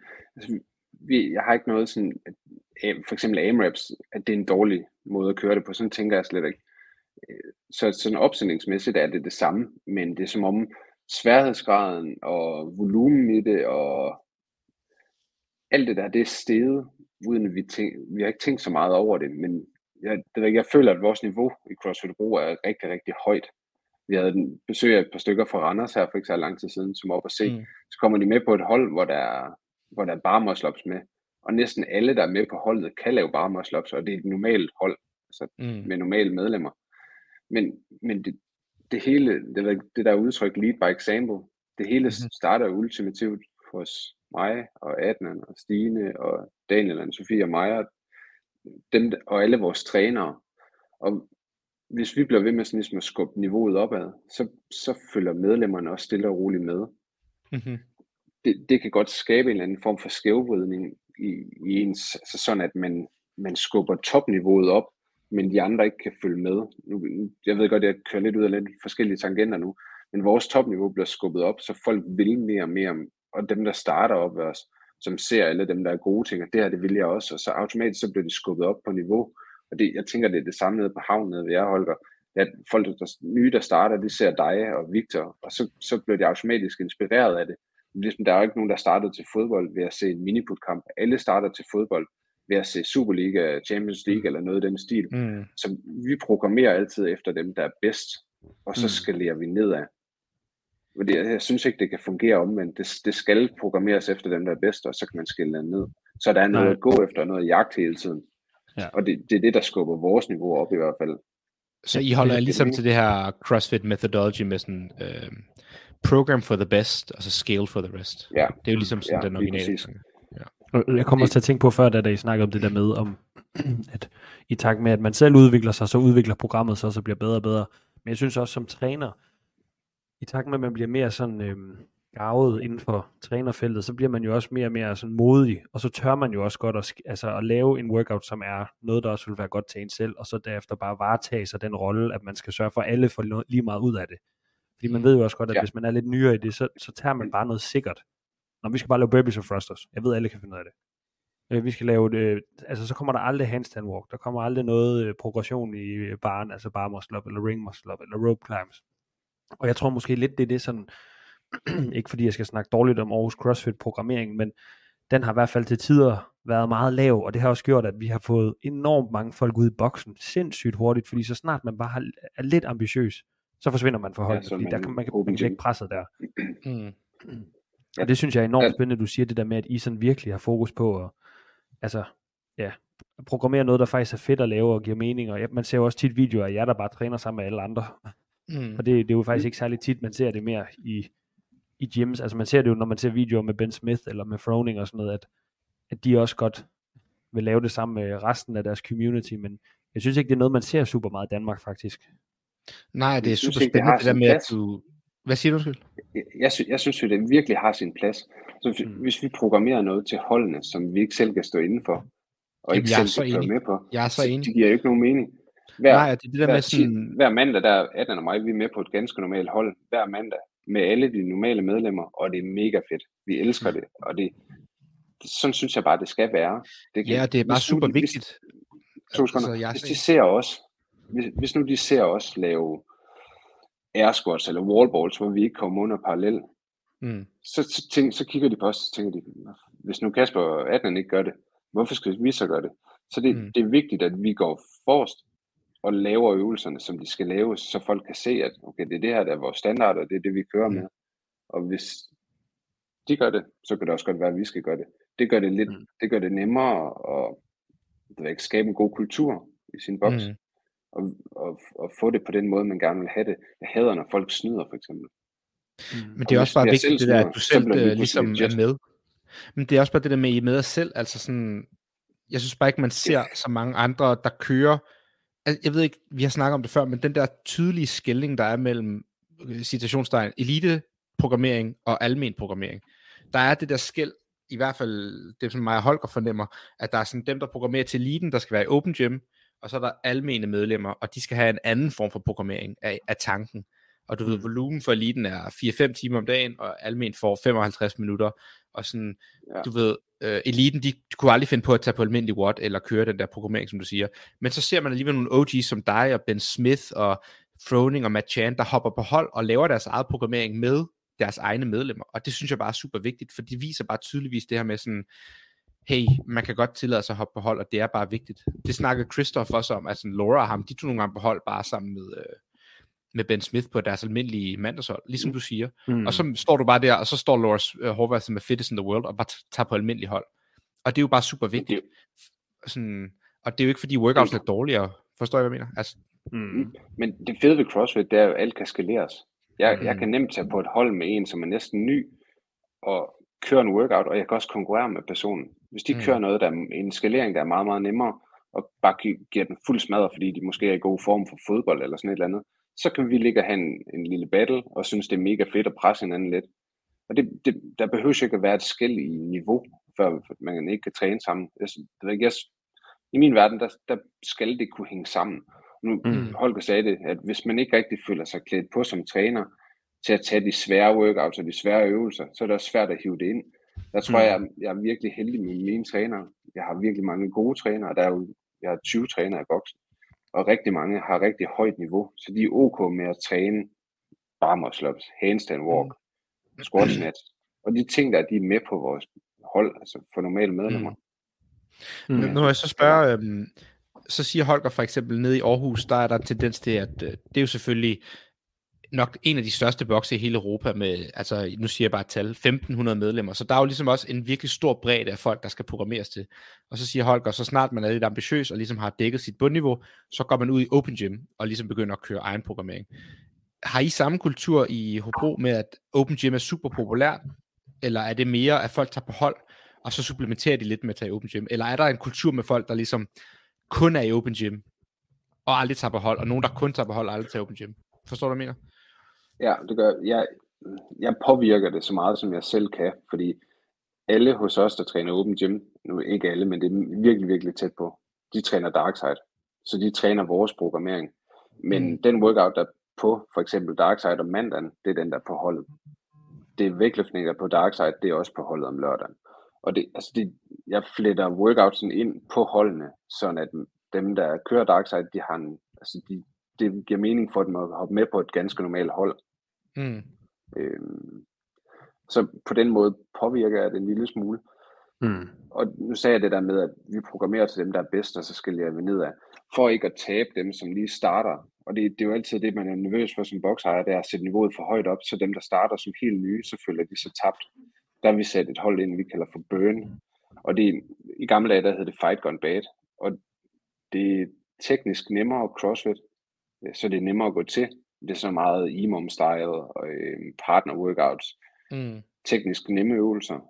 jeg har ikke noget sådan, for eksempel AMRAPs, at det er en dårlig måde at køre det på. Sådan tænker jeg slet ikke. Så sådan opstillingsmæssigt er det det samme, men det er som om sværhedsgraden og volumen i det og alt det der, det er steget, uden at vi har ikke tænkt så meget over det, men jeg føler, at vores niveau i CrossFit Hobro er rigtig, rigtig højt. Vi havde besøg af et par stykker fra Randers her for ikke så lang tid siden, som var oppe at se. Så kommer de med på et hold, hvor der er barmuslops med. Og næsten alle, der er med på holdet, kan lave barmuslops, og det er et normalt hold, altså med normale medlemmer. Men det hele, det der er udtrykt lead by example, det hele starter ultimativt hos mig og Adnan og Stine og Daniel og Sofie og mig dem og alle vores trænere. Og hvis vi bliver ved med sådan ligesom at skubbe niveauet opad, så følger medlemmerne også stille og roligt med. Mm-hmm. Det kan godt skabe en eller anden form for skævvridning i ens, altså sådan at man skubber topniveauet op, men de andre ikke kan følge med. Nu, jeg ved godt, at jeg kører lidt ud af lidt forskellige tangenter nu, men vores topniveau bliver skubbet op, så folk vil mere og mere, og dem der starter op ved os, som ser alle dem, der er gode ting, og det her, det vil jeg også, og så automatisk så bliver de skubbet op på niveau. Og det, jeg tænker, det er det samme nede på havnen, nede ved jer, Holger. At folk, der nye starter, de ser dig og Victor, og så bliver de automatisk inspireret af det. Ligesom, der er jo ikke nogen, der startede til fodbold ved at se en miniputkamp. Alle starter til fodbold ved at se Superliga, Champions League eller noget af den stil. Mm. Så vi programmerer altid efter dem, der er bedst, og så skalerer vi nedad. Fordi jeg synes ikke, det kan fungere omvendt. Det skal programmeres efter dem, der er bedst, og så kan man skille ned. Så der er noget at gå efter, noget at jagte hele tiden. Ja. Og det er det, der skubber vores niveau op i hvert fald. Så I holder ligesom til det her CrossFit methodology med sådan program for the best, og så scale for the rest. Ja. Det er jo ligesom sådan den originale. Ja. Jeg kommer også til at tænke på før, da I snakkede om det der med, om at i takt med, at man selv udvikler sig, så udvikler programmet sig, så bliver bedre og bedre. Men jeg synes også som træner, i takt med, at man bliver mere sådan garvet inden for trænerfeltet, så bliver man jo også mere og mere sådan modig, og så tør man jo også godt at lave en workout, som er noget, der også vil være godt til en selv, og så derefter bare varetage sig den rolle, at man skal sørge for, at alle får lige meget ud af det. Fordi man ved jo også godt, at hvis man er lidt nyere i det, så tager man bare noget sikkert. Nå, vi skal bare lave burpees og thrusters. Jeg ved, alle kan finde ud af det. Vi skal lave det, altså så kommer der aldrig handstand walk, der kommer aldrig noget progression i baren, altså bar muscle up, eller ring muscle up, eller rope climbs. Og jeg tror måske lidt, det er det sådan, ikke fordi jeg skal snakke dårligt om Aarhus CrossFit-programmering, men den har i hvert fald til tider været meget lav, og det har også gjort, at vi har fået enormt mange folk ud i boksen, sindssygt hurtigt, fordi så snart man bare er lidt ambitiøs, så forsvinder man for holdet, fordi man kan lægge presset der. Og det synes jeg er enormt spændende, du siger det der med, at I sådan virkelig har fokus på at, programmere noget, der faktisk er fedt at lave og giver mening, og man ser jo også tit videoer af jer, der bare træner sammen med alle andre. Og det er jo faktisk ikke særlig tit, man ser det mere i gyms. Altså man ser det jo, når man ser videoer med Ben Smith eller med Froning og sådan noget, at de også godt vil lave det sammen med resten af deres community, men jeg synes ikke, det er noget, man ser super meget i Danmark faktisk. Nej, det er super spændende det der med, at du... Hvad siger du? Jeg synes jo, det virkelig har sin plads. Så hvis vi programmerer noget til holdene, som vi ikke selv kan stå indenfor, og ikke selv kan være med på, det giver jo ikke nogen mening. Hver mandag, der Adnan og mig, vi er med på et ganske normalt hold, hver mandag, med alle de normale medlemmer, og det er mega fedt. Vi elsker det, og det sådan synes jeg bare, det skal være. Det kan, det er bare super vigtigt. Hvis nu de ser os lave air squats eller wall balls, hvor vi ikke kommer under parallel, så kigger de på os, og tænker de, hvis nu Kasper og Adnan ikke gør det, hvorfor skal vi så gøre det? Så det er vigtigt, at vi går forrest, og laver øvelserne, som de skal laves, så folk kan se, at okay, det er det her, der er vores standard, og det er det, vi kører med. Og hvis de gør det, så kan det også godt være, at vi skal gøre det. Det gør det nemmere og skabe en god kultur i sin boks, og få det på den måde, man gerne vil have det. Jeg hader, når folk snyder, for eksempel. Men det er også bare vigtigt, det der, at du selv ligesom er med. Men det er også bare det der med, I med os selv. Altså sådan, jeg synes bare ikke, man ser så mange andre, der kører. Jeg ved ikke, vi har snakket om det før, men den der tydelige skelning, der er mellem citationstegn, eliteprogrammering og almen programmering, der er det der skel, i hvert fald det, som mig og Holger fornemmer, at der er sådan dem, der programmerer til eliten, der skal være i open gym, og så er der almene medlemmer, og de skal have en anden form for programmering af tanken. Og du ved, volumen for eliten er 4-5 timer om dagen, og almen får 55 minutter, og sådan, du ved... eliten, de kunne aldrig finde på at tage på almindelig watt, eller køre den der programmering, som du siger. Men så ser man alligevel nogle OG's som dig, og Ben Smith, og Froning og Matt Chan, der hopper på hold og laver deres eget programmering med deres egne medlemmer. Og det synes jeg bare er super vigtigt, for de viser bare tydeligvis det her med sådan, hey, man kan godt tillade sig at hoppe på hold, og det er bare vigtigt. Det snakkede Christoph også om, altså Laura og ham, de tog nogle gange på hold bare sammen med Ben Smith på deres almindelige mandagshold, ligesom du siger. Mm. Og så står du bare der, og så står Laura Horvath som er fittest in the world, og bare tager på almindelig hold. Og det er jo bare super vigtigt. Sådan, og det er jo ikke, fordi workouts er dårligere. Forstår jeg, hvad jeg mener? Altså, Men det fede ved CrossFit, det er jo, at alt kan skaleres. Jeg kan nemt tage på et hold med en, som er næsten ny, og køre en workout, og jeg kan også konkurrere med personen. Hvis de kører noget, der er en skalering, der er meget, meget nemmere, og bare giver den fuld smadre, fordi de måske er i god form for fodbold eller sådan et eller andet, så kan vi ligge og have en lille battle, og synes, det er mega fedt at presse hinanden lidt. Og der behøver ikke at være et skel i niveau, før man ikke kan træne sammen. I min verden, der skal det kunne hænge sammen. Nu, Holger sagde det, at hvis man ikke rigtig føler sig klædt på som træner, til at tage de svære workouts og de svære øvelser, så er det også svært at hive det ind. Der tror jeg er virkelig heldig med mine trænere. Jeg har virkelig mange gode trænere. Jeg har 20 trænere i boksen, og rigtig mange har rigtig højt niveau. Så de er ok med at træne barmuscle-ups, handstand walk, squat snatch, og de ting, der de er med på vores hold, altså for normale medlemmer. Nu vil jeg så spørge, så siger Holger for eksempel, nede i Aarhus, der er der en tendens til, at det er jo selvfølgelig nok en af de største bokse i hele Europa med, altså nu siger jeg bare et tal, 1500 medlemmer, så der er jo ligesom også en virkelig stor bredde af folk, der skal programmeres til. Og så siger Holger, så snart man er lidt ambitiøs og ligesom har dækket sit bundniveau, så går man ud i Open Gym og ligesom begynder at køre egen programmering. Har I samme kultur i Hobro med, at Open Gym er super populært, eller er det mere, at folk tager på hold, og så supplementerer de lidt med at tage i Open Gym? Eller er der en kultur med folk, der ligesom kun er i Open Gym, og aldrig tager på hold, og nogen, der kun tager på hold, og aldrig tager Open Gym? Forstår du, hvad jeg mener? Ja, det gør jeg. Jeg påvirker det så meget, som jeg selv kan, fordi alle hos os, der træner Open Gym, nu ikke alle, men det er virkelig, virkelig tæt på, de træner Darkside, så de træner vores programmering. Men den workout, der på for eksempel Darkside om mandagen, det er den, der er på holdet. Det er vægtløftning, der på Darkside, det er også på holdet om lørdagen. Og jeg fletter workoutsen ind på holdene, sådan at dem, der kører Darkside, de har det giver mening for dem at hoppe med på et ganske normalt hold. Så på den måde påvirker jeg det en lille smule. Og nu sagde jeg det der med, at vi programmerer til dem, der er bedst, og så skal jeg nedad, for ikke at tabe dem, som lige starter. Og det er jo altid det, man er nervøs for som boksejer, det er at sætte niveauet for højt op, så dem, der starter som helt nye, så føler de sig tabt. Der har vi sat et hold ind, vi kalder for burn. Og det, i gamle dage, der hed det fight gone bad. Og det er teknisk nemmere at CrossFit, så det er nemmere at gå til. Det er så meget imam-style og partner workouts. Teknisk nemme øvelser.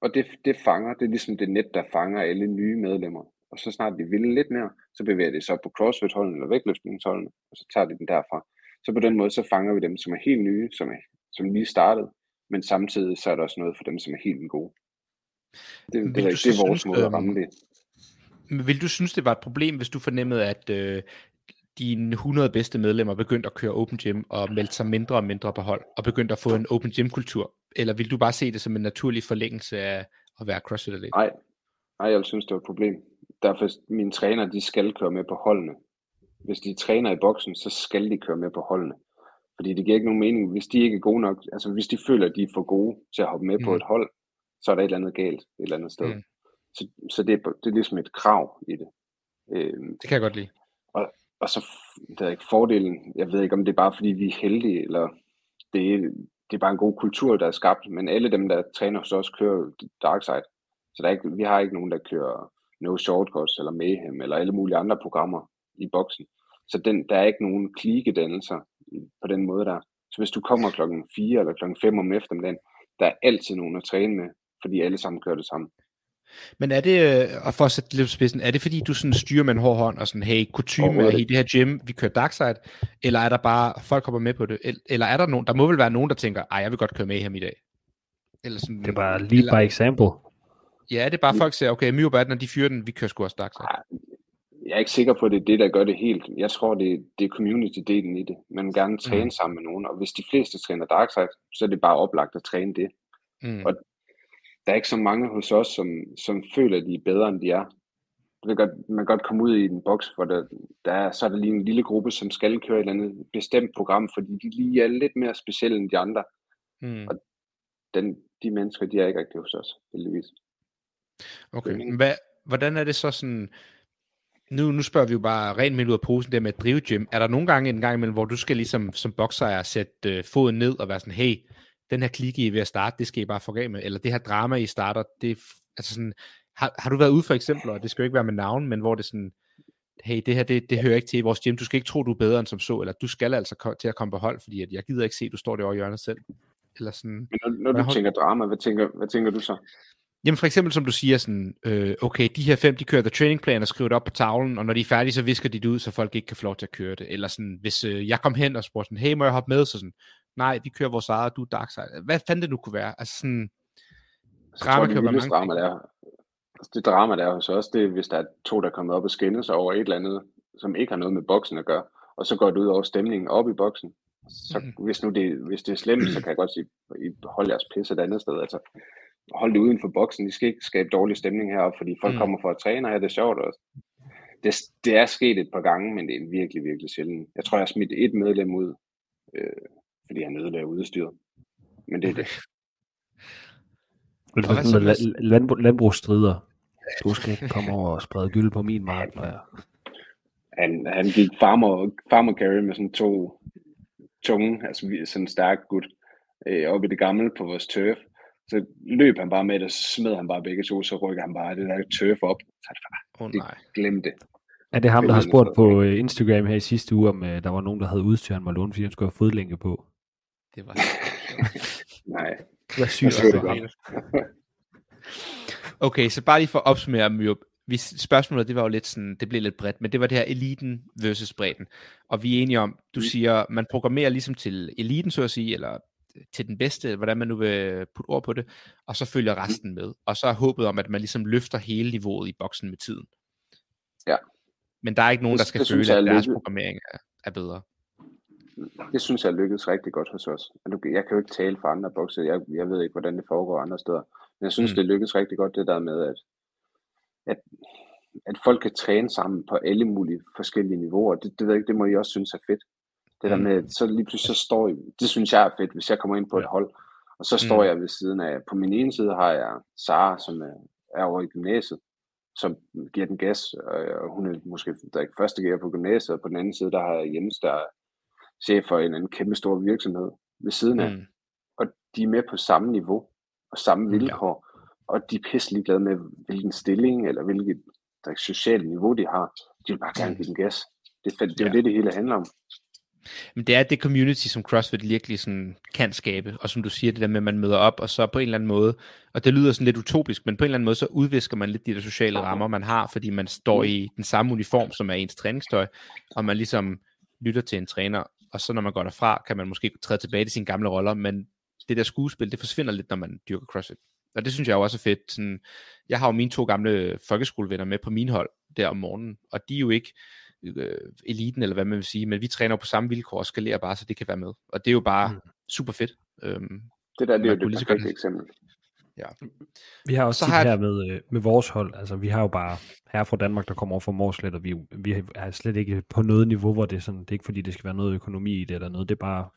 Og det er ligesom det net, der fanger alle nye medlemmer. Og så snart de vil lidt mere, så bevæger de sig op på CrossFit-holden eller vægtløftningsholden, og så tager de den derfra. Så på den måde, så fanger vi dem, som er helt nye, som lige startede. Men samtidig så er der også noget for dem, som er helt gode. Det er vores måde at ramme det. Vil du synes, det var et problem, hvis du fornemmede, at dine 100 bedste medlemmer begyndte at køre Open Gym og meldte sig mindre og mindre på hold, og begyndte at få en Open Gym-kultur? Eller vil du bare se det som en naturlig forlængelse af at være CrossFit-atlet? Nej, jeg synes, det var et problem. Derfor, mine træner, de skal køre med på holdene. Hvis de træner i boksen, så skal de køre med på holdene. Fordi det giver ikke nogen mening, hvis de ikke er gode nok, altså hvis de føler, at de er for gode til at hoppe med på et hold, så er der et eller andet galt et eller andet sted. Så det er ligesom et krav i det. Det kan jeg godt lide. Og så der er ikke fordelen, jeg ved ikke om det er bare fordi vi er heldige, eller det er bare en god kultur, der er skabt, men alle dem, der træner hos os, kører Darkside. Så vi har ikke nogen, der kører No Shortcuts eller Mayhem, eller alle mulige andre programmer i boksen. Så der er ikke nogen klikedannelser på den måde der. Så hvis du kommer klokken 4 eller klokken 5 om eftermiddagen, der er altid nogen at træne med, fordi alle sammen kører det samme. Men er det, og for at sætte lidt på spidsen, er det fordi du sådan styrer med en hård hånd og sådan, hey, kutume i det her gym, vi kører Darkside, eller er der bare, folk kommer med på det, eller er der nogen, der må vel være nogen, der tænker, ej, jeg vil godt køre med her i dag? Eller sådan, det er bare lige by example. Ja, det er bare folk siger, okay, Mio og Adnan, de fyrer den, vi kører sgu også Darkside. Jeg er ikke sikker på, at det er det, der gør det helt. Jeg tror, det er community-delen i det. Man vil gerne træne sammen med nogen, og hvis de fleste træner Darkside, så er det bare oplagt at træne det. Og der er ikke så mange hos os, som føler, at de er bedre, end de er. man kan godt komme ud i en boks, hvor der er lige en lille gruppe, som skal køre et eller andet bestemt program, fordi de lige er lidt mere specielle end de andre. Mm. Og de mennesker, de er ikke aktive hos os, heldigvis. Okay, hvordan er det så sådan... Nu spørger vi jo bare rent midt ud af posen der med at drive gym. Er der nogle gange imellem, hvor du skal ligesom som boksejer sætte foden ned og være sådan, hey, den her klikke I ved at starte, det skal I bare få af med, eller det her drama I starter, det altså sådan, har du været ude for eksempler, og det skal jo ikke være med navn, men hvor det sådan, hey, det her det hører ikke til i vores gym, du skal ikke tro du er bedre end som så, eller du skal altså til at komme på hold, fordi at jeg gider ikke se du står der over i hjørnet selv, eller sådan. Men når du tænker drama, hvad tænker du så? Jamen for eksempel, som du siger, sådan, okay, de her 5, de kører der trainingplan og skriver det op på tavlen, og når de er færdige, så visker de det ud, så folk ikke kan få lov til at køre det. Eller sådan, hvis jeg kom hen og spurgte sådan, hey, må jeg hoppe med? Så sådan, nej, vi kører vores eget, du er Darkside. Hvad fanden det nu kunne være? Altså sådan, så drama kører mange drama der. Altså, det drama der hos os, det er, hvis der er 2, der kommer op og skændes over et eller andet, som ikke har noget med boksen at gøre, og så går det ud over stemningen op i boksen. Så hvis det er slemt, så kan jeg godt sige, hold jeres pisse et andet sted, altså. Hold det uden for boksen, de skal ikke skabe dårlig stemning heroppe, fordi folk kommer for at træne, og ja, det er sjovt også. Det er sket et par gange, men det er virkelig, virkelig sjældent. Jeg tror, jeg har smidt 1 medlem ud, fordi han ødelagde udstyret. Men det er det. Landbrugsstrider. Du skal ikke komme over og sprede gylde på min mark. Han gik farmer carry med sådan 2 tunge, altså sådan en stærk gut, op i det gamle på vores turf. Så løb han bare med det, og smed han bare begge to, så rykker han bare det der tøf op. Så glem det. Er det ham, der har spurgt på Instagram her i sidste uge, om der var nogen, der havde udstyr, han måtte låne, fordi han skulle have fodlænke på? Det var nej. Det var sygt. Okay, så bare lige for at opsummere, Myrup. Spørgsmålet, det var jo lidt sådan, det blev lidt bredt, men det var det her eliten versus bredden. Og vi er enige om, du siger, man programmerer ligesom til eliten, så at sige, eller til den bedste, hvordan man nu vil putte ord på det, og så følger resten med. Og så er håbet om, at man ligesom løfter hele niveauet i boksen med tiden. Ja. Men der er ikke nogen, der skal føle, at deres programmering er bedre. Det synes jeg lykkedes rigtig godt hos os. Jeg kan jo ikke tale for andre bokser. Jeg ved ikke, hvordan det foregår andre steder. Men jeg synes, det lykkedes rigtig godt, det der med, at folk kan træne sammen på alle mulige forskellige niveauer. Det ved jeg ikke, det må I også synes er fedt. Det der med, så lige pludselig så står jeg, det synes jeg er fedt, hvis jeg kommer ind på et hold, og så står jeg ved siden af, på min ene side har jeg Sara, som er over i gymnasiet, som giver den gas, og hun er måske der ikke første gear på gymnasiet, og på den anden side, der har jeg Jens, der er chef for en eller anden kæmpe stor virksomhed ved siden af, og de er med på samme niveau, og samme vilkår, og de er pisselig glade med, hvilken stilling, eller hvilket socialt niveau de har, de vil bare gerne give den gas. Det er jo det, det hele handler om. Men det er det community, som CrossFit virkelig sådan kan skabe, og som du siger, det der med, at man møder op, og så på en eller anden måde, og det lyder sådan lidt utopisk, men på en eller anden måde, så udvisker man lidt de der sociale rammer, man har, fordi man står i den samme uniform, som er ens træningstøj, og man ligesom lytter til en træner, og så når man går derfra, kan man måske træde tilbage til sine gamle roller, men det der skuespil, det forsvinder lidt, når man dyrker CrossFit. Og det synes jeg også er fedt. Sådan, jeg har jo mine 2 gamle folkeskolevenner med på min hold der om morgenen, og de er jo ikke eliten, eller hvad man vil sige, men vi træner på samme vilkår og skalerer bare, så det kan være med. Og det er jo bare super fedt. Det der, det er jo det perfekte eksempel. Ja. Vi har også tit her med vores hold, altså vi har jo bare herre fra Danmark, der kommer over fra Morslet, og vi er slet ikke på noget niveau, hvor det er sådan, det er ikke fordi, det skal være noget økonomi i det eller noget, det er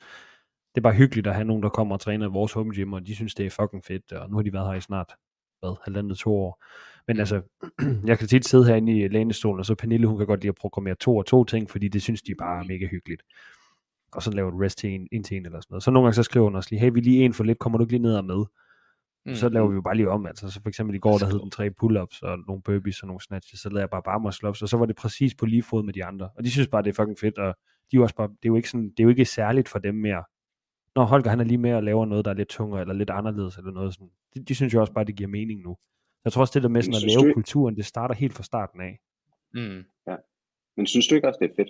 bare hyggeligt at have nogen, der kommer og træner i vores home gym, og de synes, det er fucking fedt, og nu har de været her i snart 1,5-2 år. Men altså, jeg kan tit sidde herinde i lænestolen, og så Pernille, hun kan godt lide at programmere 2 og 2 ting, fordi det synes de bare er mega hyggeligt. Og så laver du rest til en til en eller sådan noget. Så nogle gange så skriver hun også lige, hey, vi lige en for lidt, kommer du ikke lige ned og med? Så laver vi jo bare lige om, altså. Så for eksempel i går, der hed den 3 pull-ups, og nogle burpees og nogle snatches, så lavede jeg bare barmuscle-ups, og så var det præcis på lige fod med de andre. Og de synes bare, det er fucking fedt, og de er også bare, det er jo ikke sådan, det er jo ikke særligt for dem mere. Når Holger, han er lige med og laver noget, der er lidt tungere, eller lidt anderledes, eller noget sådan. De synes jo også bare, det giver mening nu. Jeg tror også, det der med sådan at lave kulturen, det starter helt fra starten af. Ja. Men synes du ikke også, det er fedt?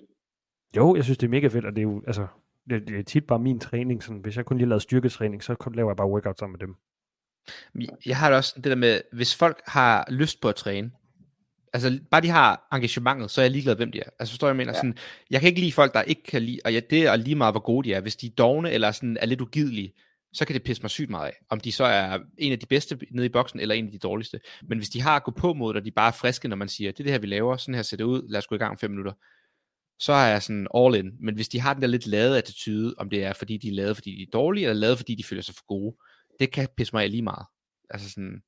Jo, jeg synes, det er mega fedt, og det er jo, altså, det er tit bare min træning. Sådan, hvis jeg kun lige lavede styrketræning, så laver jeg bare workout sammen med dem. Jeg har også det der med, hvis folk har lyst på at træne, altså bare de har engagementet, så er jeg ligeglad, hvem de er. Altså forstår jeg, mener sådan, jeg kan ikke lide folk, der ikke kan lide, og det er lige meget, hvor gode de er. Hvis de er dovne, eller sådan er lidt ugidelige, så kan det pisse mig sygt meget af, om de så er en af de bedste nede i boksen, eller en af de dårligste. Men hvis de har at gå på mod, og de bare er friske, når man siger, det er det her, vi laver, sådan her ser det ud, lad os gå i gang 5 minutter, så er jeg sådan all in. Men hvis de har den der lidt lade attitude, om det er fordi de er lade, fordi de er dårlige, eller lade, fordi de føler sig for gode, det kan pisse mig af lige meget. Altså sådan...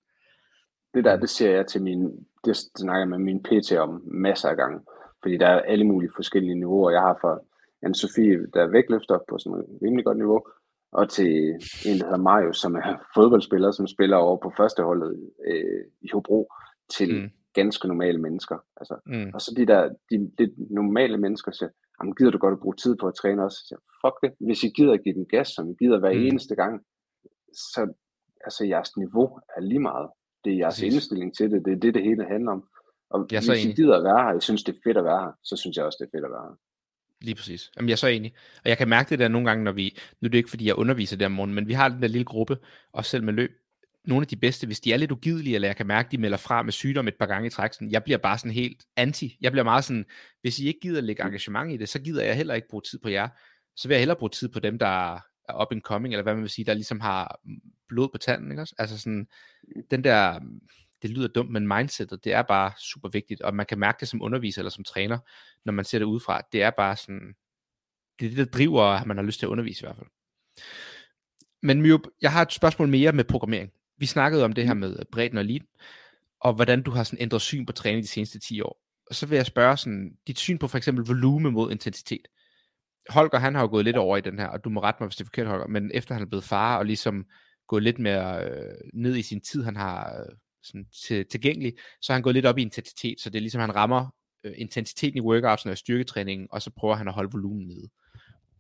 Det der, det ser jeg til min, det snakker jeg med min PT om masser af gange, fordi der er alle mulige forskellige niveauer. Jeg har fra Anne-Sophie, der er vægtløfter på sådan et rimelig godt niveau, og til en, der hedder Mario, som er fodboldspiller, som spiller over på førsteholdet i Hobro, til ganske normale mennesker. Altså, og så de normale mennesker siger, jamen gider du godt at bruge tid på at træne også? Så siger, fuck det, hvis I gider at give den gas, som I gider hver eneste gang, så altså jeres niveau er lige meget. Det er jeres indstilling til det, det er det, det hele handler om. Og hvis I gider at være her, jeg synes det er fedt at være her, så synes jeg også det er fedt at være her. Lige præcis. Jamen jeg er så enig. Og jeg kan mærke det der nogle gange, når vi, nu er det ikke fordi jeg underviser der om morgenen, men vi har den der lille gruppe, også selv med løb, nogle af de bedste, hvis de er lidt ugidelige, eller jeg kan mærke, de melder fra med sygdom et par gange i træk, sådan, jeg bliver bare sådan helt anti. Jeg bliver meget sådan, hvis I ikke gider at lægge engagement i det, så gider jeg heller ikke bruge tid på jer. Så vil jeg hellere bruge tid på dem, der er up and coming, eller hvad man vil sige, der ligesom har blod på tanden, ikke også? Altså sådan, den der, det lyder dumt, men mindsetet, det er bare super vigtigt, og man kan mærke det som underviser eller som træner, når man ser det udefra. Det er bare sådan, det er det, der driver, at man har lyst til at undervise i hvert fald. Men Myrup, jeg har et spørgsmål mere med programmering. Vi snakkede om det her med bredden og eliten, og hvordan du har sådan ændret syn på træning de seneste 10 år. Og så vil jeg spørge sådan, dit syn på for eksempel volume mod intensitet. Holger, han har jo gået lidt over i den her, og du må rette mig, hvis det er forkert, Holger, men efter han er blevet far, og ligesom gået lidt mere ned i sin tid, han har sådan tilgængelig, så har han gået lidt op i intensitet, så det er ligesom, han rammer intensiteten i workouts og styrketræningen, og så prøver han at holde volumen nede.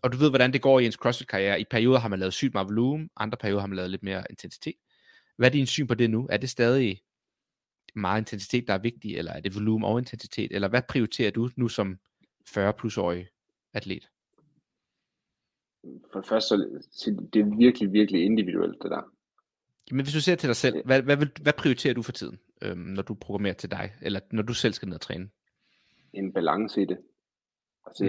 Og du ved, hvordan det går i ens CrossFit-karriere. I perioder har man lavet sygt meget volumen, andre perioder har man lavet lidt mere intensitet. Hvad er din syn på det nu? Er det stadig meget intensitet, der er vigtig, eller er det volumen og intensitet, eller hvad prioriterer du nu som 40-plus-årig atlet? For det første, det er virkelig, virkelig individuelt, det der. Men hvis du ser til dig selv, hvad prioriterer du for tiden, når du programmerer til dig, eller når du selv skal ned og træne? En balance i det. Altså,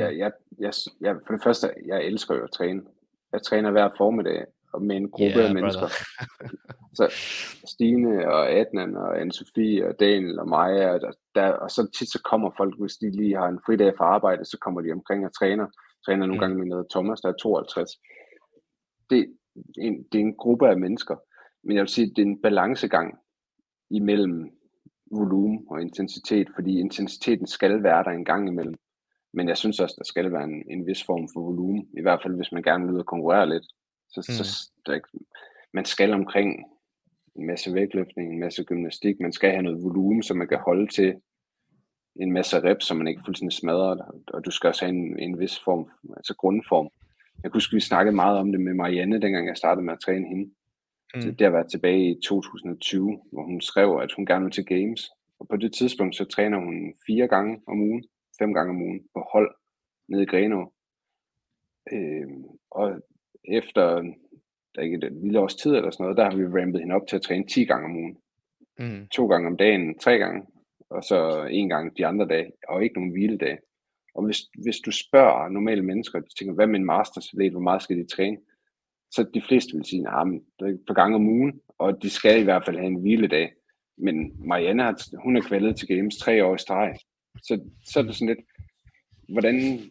jeg for det første, jeg elsker jo at træne. Jeg træner hver formiddag, og med en gruppe af mennesker. Så Stine og Adnan og Anne-Sophie og Daniel og Maja, og så tit så kommer folk, hvis de lige har en fridag fra arbejde, så kommer de omkring og træner nogle gange med noget Thomas, der er 52. Det er en gruppe af mennesker, men jeg vil sige, det er en balancegang imellem volumen og intensitet, fordi intensiteten skal være der en gang imellem, men jeg synes også, der skal være en vis form for volumen, i hvert fald hvis man gerne vil ud og konkurrere lidt. Så man skal omkring en masse vægtløftning, en masse gymnastik, man skal have noget volumen, så man kan holde til en masse reps, så man ikke fuldstændig smadrer, og du skal også have en vis form, altså grundform. Jeg kunne huske, vi snakkede meget om det med Marianne, dengang jeg startede med at træne hende. Så det har været tilbage i 2020, hvor hun skrev, at hun gerne ville til Games, og på det tidspunkt, så træner hun 5 gange om ugen, på hold, nede i Grenaa. Og efter ikke et lille års tid eller sådan noget, der har vi rampet hende op til at træne 10 gange om ugen. 2 gange om dagen, 3 gange, og så 1 gang de andre dage, og ikke nogen hviledage. Og hvis du spørger normale mennesker, og tænker, hvad med en mastersatlet, hvor meget skal de træne? Så de fleste vil sige, nah, men det er et par gange om ugen, og de skal i hvert fald have en hviledag. Men Marianne, hun er kvaldet til Games 3 år i streg. Så er det sådan lidt,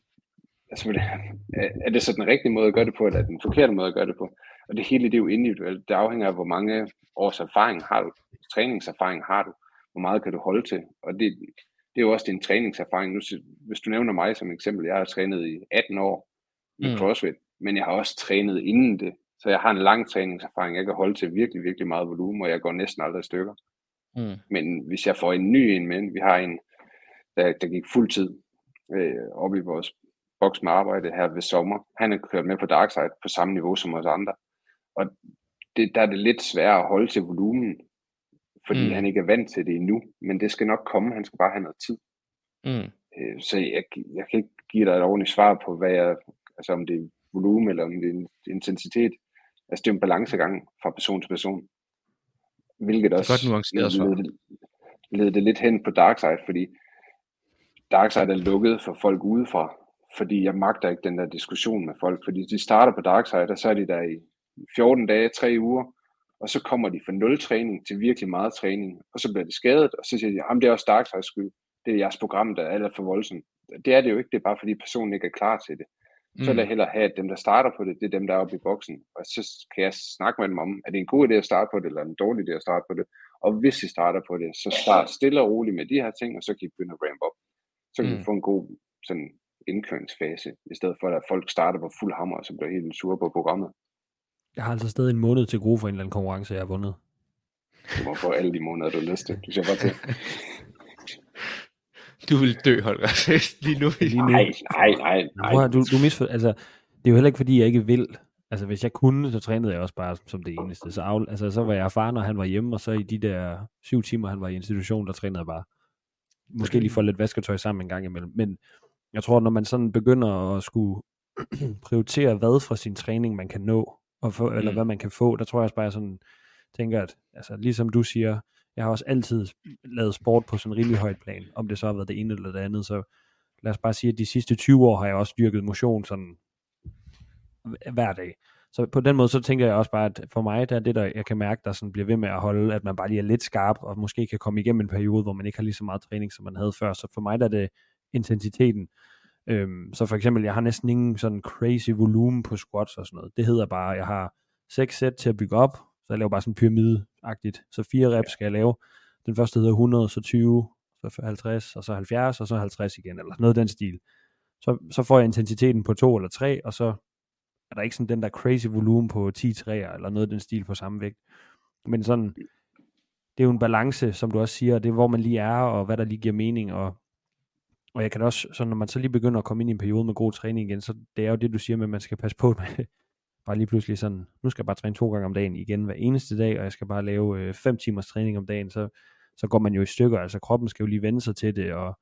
er det så den rigtige måde at gøre det på, eller er det den forkerte måde at gøre det på? Og det hele, det er jo individuelt. Det afhænger af, hvor mange års erfaring har du, træningserfaring har du, hvor meget kan du holde til? Og det er jo også din træningserfaring. Nu, hvis du nævner mig som eksempel, jeg har trænet i 18 år i CrossFit, men jeg har også trænet inden det. Så jeg har en lang træningserfaring. Jeg kan holde til virkelig, virkelig meget volumen, og jeg går næsten aldrig i stykker. Men hvis jeg får en ny en med, vi har en, der gik fuldtid op i vores boks med arbejde her ved sommer. Han har kørt med på Darkside på samme niveau som os andre. Og der er det lidt sværere at holde til volumen, fordi han ikke er vant til det endnu. Men det skal nok komme, han skal bare have noget tid. Så jeg kan ikke give dig et ordentligt svar på, hvad jeg, altså om det er volumen eller om det er intensitet. Altså det er en balancegang fra person til person. Hvilket også leder det lidt hen på Darkside, fordi Darkside er lukket for folk udefra. Fordi jeg magter ikke den der diskussion med folk, fordi de starter på Darkside, og så er de der i 14 dage, 3 uger, og så kommer de fra nul træning til virkelig meget træning, og så bliver de skadet, og så siger de, jamen det er også Darksides skyld, det er jeres program, der er alt for voldsomt. Det er det jo ikke, det er bare fordi personen ikke er klar til det. Så lad hellere have, at dem, der starter på det, det er dem, der er oppe i boksen. Og så kan jeg snakke med dem om, er det en god idé at starte på det, eller en dårlig idé at starte på det. Og hvis de starter på det, så start stille og roligt med de her ting, og så kan I begynde at ramp op. Så kan vi få en god sådan, indkøringsfase, i stedet for at folk starter på fuld hammer, og så bliver helt sure på programmet. Jeg har altså stadig en måned til gode for en eller anden konkurrence, jeg har vundet. Du må få alle de måneder, du har lyst til. Du ser bare til. Du vil dø, Holger. Lige nu. Nej. Du misforstår. Altså, det er jo heller ikke, fordi jeg ikke vil. Altså, hvis jeg kunne, så trænede jeg også bare som det eneste. Så var jeg far, når han var hjemme, og så i de der 7 timer, han var i institution, der trænede jeg bare. Måske lige få lidt vasketøj sammen en gang imellem. Men jeg tror, når man sådan begynder at skulle prioritere, hvad fra sin træning, man kan nå, og få, eller hvad man kan få, der tror jeg også bare, sådan tænker, at altså, ligesom du siger, jeg har også altid lavet sport på sådan en rimelig højt plan, om det så har været det ene eller det andet, så lad os bare sige, at de sidste 20 år har jeg også dyrket motion sådan hver dag. Så på den måde, så tænker jeg også bare, at for mig, der er det, der jeg kan mærke, der sådan bliver ved med at holde, at man bare lige er lidt skarp, og måske kan komme igennem en periode, hvor man ikke har lige så meget træning, som man havde før. Så for mig, der er det intensiteten. Så for eksempel, jeg har næsten ingen sådan crazy volumen på squats og sådan noget. Det hedder bare, at jeg har 6 sæt til at bygge op, så jeg laver bare sådan pyramide-agtigt. Så 4 reps skal jeg lave. Den første hedder 100, så 20, så 50, og så 70, og så 50 igen, eller noget den stil. Så får jeg intensiteten på 2 eller 3, og så er der ikke sådan den der crazy volumen på 10 træer, eller noget den stil på samme vægt. Men sådan, det er jo en balance, som du også siger, det er, hvor man lige er, og hvad der lige giver mening, og jeg kan også, så når man så lige begynder at komme ind i en periode med god træning igen, så det er jo det, du siger med, at man skal passe på med, bare lige pludselig sådan, nu skal jeg bare træne 2 gange om dagen igen hver eneste dag, og jeg skal bare lave 5 timers træning om dagen, så går man jo i stykker, altså kroppen skal jo lige vende sig til det, og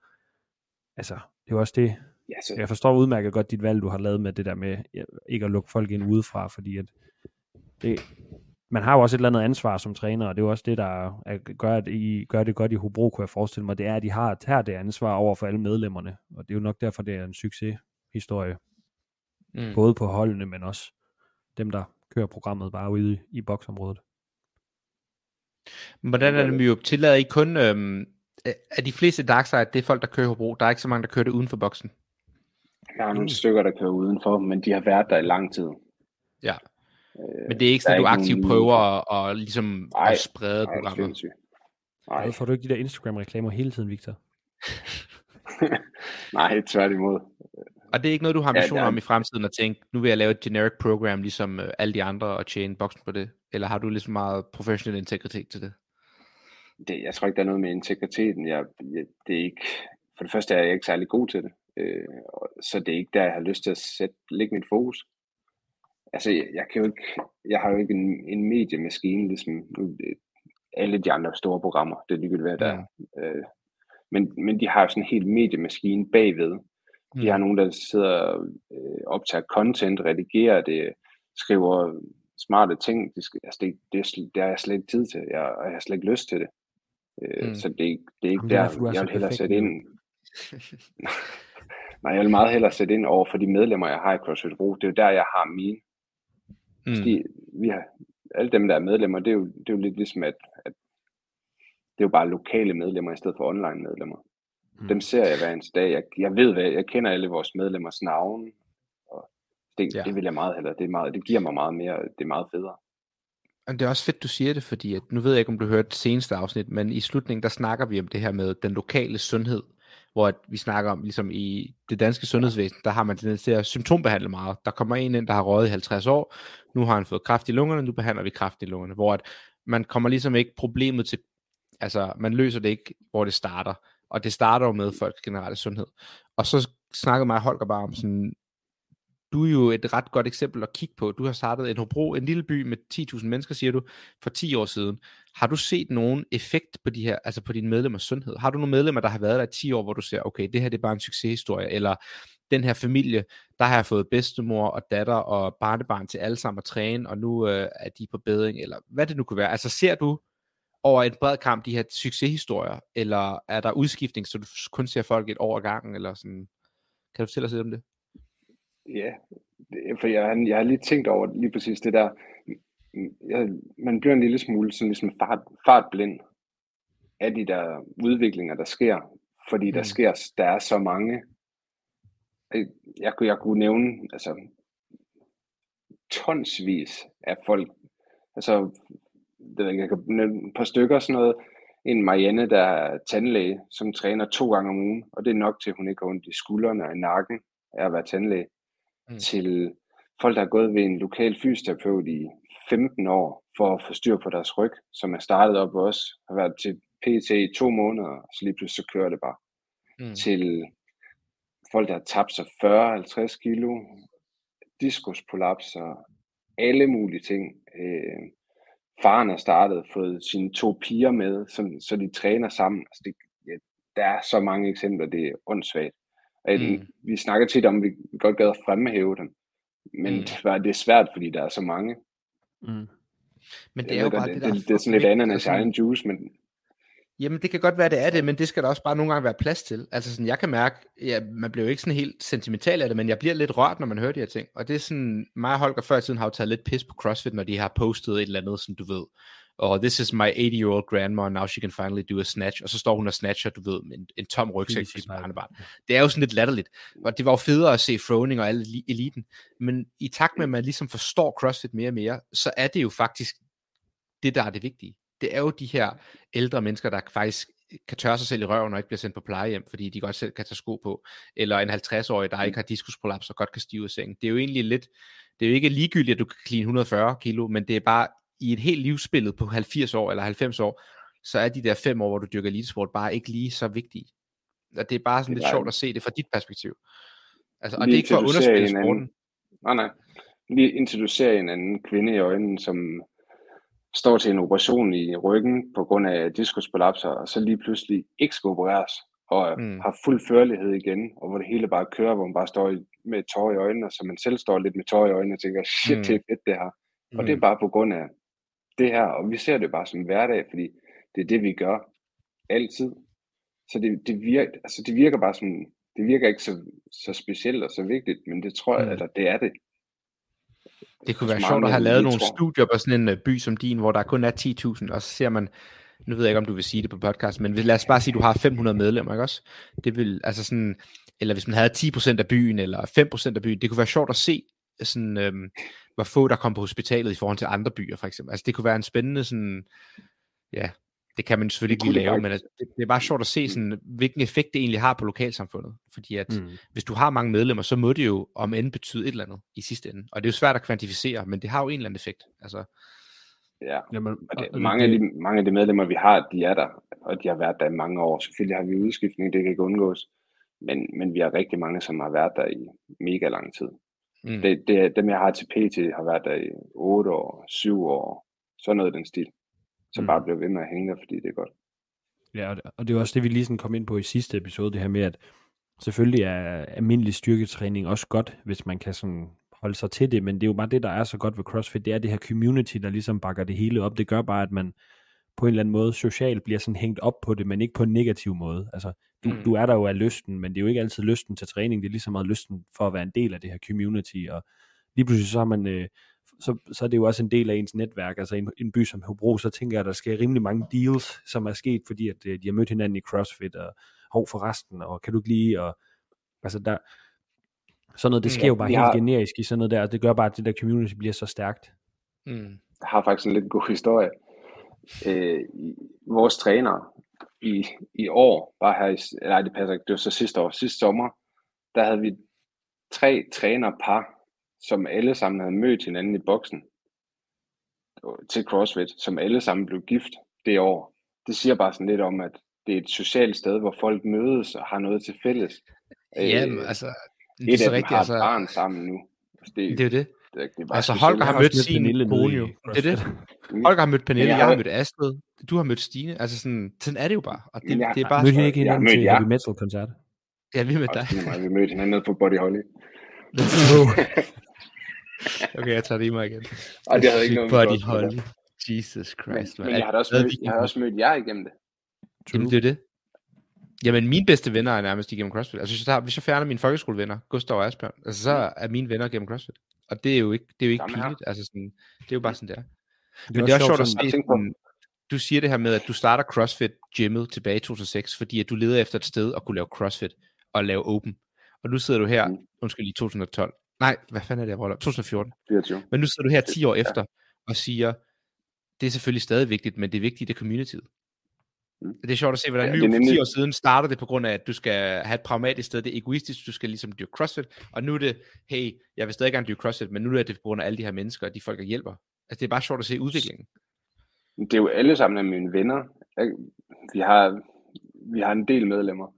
altså, det er jo også det, jeg forstår udmærket godt dit valg, du har lavet med det der med, ikke at lukke folk ind udefra, fordi at det, man har jo også et eller andet ansvar som træner, og det er jo også det, der gør, at I gør det godt i Hobro, kunne jeg forestille mig, det er, at I har tager det ansvar over for alle medlemmerne, og det er jo nok derfor, det er en succeshistorie, både på holdene, men også dem, der kører programmet bare ude i boksområdet. Hvordan er det, Myrup? Tillader I kun, er de fleste Darkside, det er folk, der kører Hobro? Der er ikke så mange, der kører det uden for boksen? Der er nogle stykker, der kører udenfor, men de har været der i lang tid. Ja, men det er ikke sådan, at du aktivt prøver at ligesom at sprede programmet? Nej. Hvorfor får du ikke de der Instagram-reklamer hele tiden, Victor? Nej, tværtimod. Og det er ikke noget, du har ambitioner om i fremtiden at tænke, nu vil jeg lave et generic program, ligesom alle de andre, og tjene boksen på det? Eller har du ligesom meget professionel integritet til det? Jeg tror ikke, der er noget med integriteten. Det er ikke, for det første er jeg ikke særlig god til det. Så det er ikke der, jeg har lyst til at lægge mit fokus. Altså, jeg har jo ikke en mediemaskine, ligesom alle de andre store programmer, det er ligegyldigt, hvad der er. Men de har jo sådan en helt mediemaskine bagved. De har nogen, der sidder og optager content, redigerer det, skriver smarte ting. Det har jeg slet ikke tid til, og jeg har slet ikke lyst til det. Så det er ikke der, jeg vil hellere sætte ind. Nej, jeg vil meget hellere sætte ind over for de medlemmer, jeg har i CrossFit Hobro. Det er jo der, jeg har mine. Vi har, alle dem, der er medlemmer, det er jo lidt ligesom, at det er jo bare lokale medlemmer, i stedet for online medlemmer. Dem ser jeg hver eneste dag. Jeg ved, hvad jeg kender alle vores medlemmers navne. Og det vil jeg meget hellere. Det giver mig meget mere. Det er meget federe. Og det er også fedt, du siger det, fordi at, nu ved jeg ikke, om du hørte det seneste afsnit, men i slutningen, der snakker vi om det her med den lokale sundhed, hvor vi snakker om, ligesom i det danske sundhedsvæsen, der har man tendens til at symptombehandle meget. Der kommer en ind, der har røget i 50 år, nu har han fået kræft i lungerne, nu behandler vi kræft i lungerne, hvor at man kommer ligesom ikke problemet til, altså man løser det ikke, hvor det starter, og det starter jo med folks generelle sundhed. Og så snakkede mig og Holger bare om sådan, du er jo et ret godt eksempel at kigge på. Du har startet en Hobro, en lille by med 10.000 mennesker, siger du, for 10 år siden. Har du set nogen effekt på de her, altså på dine medlemmers sundhed? Har du nogle medlemmer, der har været der i 10 år, hvor du ser, okay, det her det er bare en succeshistorie, eller den her familie, der har jeg fået bedstemor og datter og barnebarn til alle sammen at træne, og nu er de på bedring, eller hvad det nu kunne være. Altså ser du over en bred kamp de her succeshistorier, eller er der udskiftning, så du kun ser folk et år ad gangen, eller sådan? Kan du fortælle os lidt om det? Ja, for jeg har lige tænkt over lige præcis det der. Man bliver en lille smule sådan ligesom fartblind af de der udviklinger, der sker. Fordi der er så mange. Jeg kunne nævne altså tonsvis af folk. Altså, jeg kan nævne et par stykker sådan noget. En Marianne, der er tandlæge, som træner 2 gange om ugen. Og det er nok til, at hun ikke har ondt i skuldrene og i nakken af at være tandlæge. Til folk, der har gået ved en lokal fysioterapeut i 15 år for at få styr på deres ryg, som er startet op også, har været til PT i 2 måneder, så lige pludselig så kører det bare. Til folk, der har tabt sig 40-50 kilo, diskusprolaps, alle mulige ting. Faren har startet, fået sine 2 piger med, så de træner sammen. Altså der er så mange eksempler, det er åndssvagt. Vi snakker tit om, at vi godt gad at fremhæve dem, men det er svært, fordi der er så mange. Men det er jo bare det, der det er sådan lidt ananas egen juice, men... Jamen det kan godt være, det er det, men det skal der også bare nogle gange være plads til. Altså sådan, jeg kan mærke, man bliver jo ikke sådan helt sentimental af det, men jeg bliver lidt rørt, når man hører de her ting. Og det er sådan, mig og Holger før i tiden har jo taget lidt pis på CrossFit, når de har postet et eller andet, som du ved. Og this is my 80-year-old grandma, and now she can finally do a snatch. Og så står hun og snatcher, du ved, med en tom rygsæk for sit barnebarn. Det er jo sådan lidt latterligt. Og det var jo federe at se Froning og alle eliten. Men i takt med, at man ligesom forstår CrossFit mere og mere, så er det jo faktisk det, der er det vigtige. Det er jo de her ældre mennesker, der faktisk kan tørre sig selv i røven og ikke bliver sendt på plejehjem, fordi de godt selv kan tage sko på. Eller en 50-årig, der ikke har diskusprolaps og godt kan stive i sengen. Det er jo egentlig lidt, det er jo ikke ligegyldigt, at du kan clean 140 kilo, men det er bare i et helt livsbillede på 80 år eller 90 år, så er de der 5 år, hvor du dyrker elitesport, bare ikke lige så vigtige. Og det er bare sådan lidt sjovt at se det fra dit perspektiv. Altså, og det er ikke for at underspille sporten. Nej. Lige indtil du ser en anden kvinde i øjnene, som står til en operation i ryggen på grund af diskusprolapser, og så lige pludselig ikke skal opereres, og har fuld førlighed igen, og hvor det hele bare kører, hvor man bare står med tårer i øjnene, og så man selv står lidt med tårer i øjnene og tænker, shit, det er fedt det her. Og det er bare på grund af det her, og vi ser det bare som hverdag, fordi det er det, vi gør altid. Så det virker bare som, det virker ikke så specielt og så vigtigt, men det tror jeg, eller det er det. Det kunne være sjovt at have lavet nogle studier på sådan en by som din, hvor der kun er 10.000, og så ser man, nu ved jeg ikke, om du vil sige det på podcast, men lad os bare sige, at du har 500 medlemmer, ikke også? Det vil, altså sådan, eller hvis man havde 10% af byen, eller 5% af byen, det kunne være sjovt at se, sådan, hvor få der kom på hospitalet i forhold til andre byer, for eksempel. Altså det kunne være en spændende sådan, ja, det kan man selvfølgelig ikke lave, men det er bare sjovt at se sådan, hvilken effekt det egentlig har på lokalsamfundet, fordi at hvis du har mange medlemmer, så må det jo om end betyde et eller andet i sidste ende, og det er jo svært at kvantificere, men det har jo en eller anden effekt, altså. Ja, jamen, mange af de medlemmer vi har, de er der, og de har været der i mange år, selvfølgelig har vi udskiftning, det kan ikke undgås, men vi har rigtig mange, som har været der i mega lang tid. Dem jeg har til PT har været der i 8 år, 7 år, sådan noget den stil, så bare bliver ved med at hænge der, fordi det er godt. Ja, og det er også det, vi lige sådan kom ind på i sidste episode, det her med, at selvfølgelig er almindelig styrketræning også godt, hvis man kan sådan holde sig til det, men det er jo bare det, der er så godt ved CrossFit, det er det her community, der ligesom bakker det hele op, det gør bare, at man på en eller anden måde socialt bliver sådan hængt op på det, men ikke på en negativ måde. Altså, du er der jo af lysten, men det er jo ikke altid lysten til træning, det er lige så meget lysten for at være en del af det her community, og lige pludselig så har man, så er det jo også en del af ens netværk, altså en by som Hobro, så tænker jeg, at der sker rimelig mange deals, som er sket, fordi at de har mødt hinanden i CrossFit, og hov for resten, og kan du ikke lide, og altså der, sådan noget, det sker jo bare helt generisk i sådan noget der, og det gør bare, at det der community bliver så stærkt. Jeg har faktisk en lidt god historie. Vores træner i år var her i, nej det passer ikke, det var så sidste sommer, der havde vi 3 trænerpar, som alle sammen havde mødt hinanden i boksen til CrossFit, som alle sammen blev gift det år. Det siger bare sådan lidt om, at det er et socialt sted, hvor folk mødes og har noget til fælles. Jamen altså, det er så rigtigt, altså. Et af dem har et barn sammen nu. Det er jo det. Det altså Holger har mødt sin Mio. Det. Holger har mødt Pernille, jeg har mødt Astrid, du har mødt Stine. Altså sådan er det jo bare. Og det, det er bare mødte I ikke hinanden til heavy metal koncert? Ja, vi mødte dig. Vi mødte hinanden nede på Body Holly. Okay, jeg tager det i mig igen. Og det havde ikke noget Body Holly. Jesus Christ. Men jeg har også mødt jer igennem det. Jamen, det er det. Jamen, mine bedste venner er nærmest igennem CrossFit. Altså, hvis jeg fjerner mine folkeskolevenner, Gustav og Asbjørn, altså, så er mine venner gennem CrossFit. Og det er jo ikke, pinligt. Altså, sådan, det er jo bare sådan, der. Men det er også sjovt at se, sådan, du siger det her med, at du starter CrossFit-gymmet tilbage i 2006, fordi at du leder efter et sted at kunne lave CrossFit og lave Open. Og nu sidder du her, undskyld, i 2012. Nej, hvad fanden er det, jeg prøver? 2014. 24. Men nu sidder du her 10 år efter og siger, det er selvfølgelig stadig vigtigt, men det er vigtigt i det communityet. Det er sjovt at se, hvordan ny for 10 år siden starter det på grund af, at du skal have et pragmatisk sted. Det er egoistisk, du skal ligesom dyrke CrossFit. Og nu er det, hey, jeg vil stadig gerne dyrke CrossFit, men nu er det på grund af alle de her mennesker og de folk, der hjælper. Altså, det er bare sjovt at se udviklingen. Det er jo alle sammen af mine venner. Vi har en del medlemmer,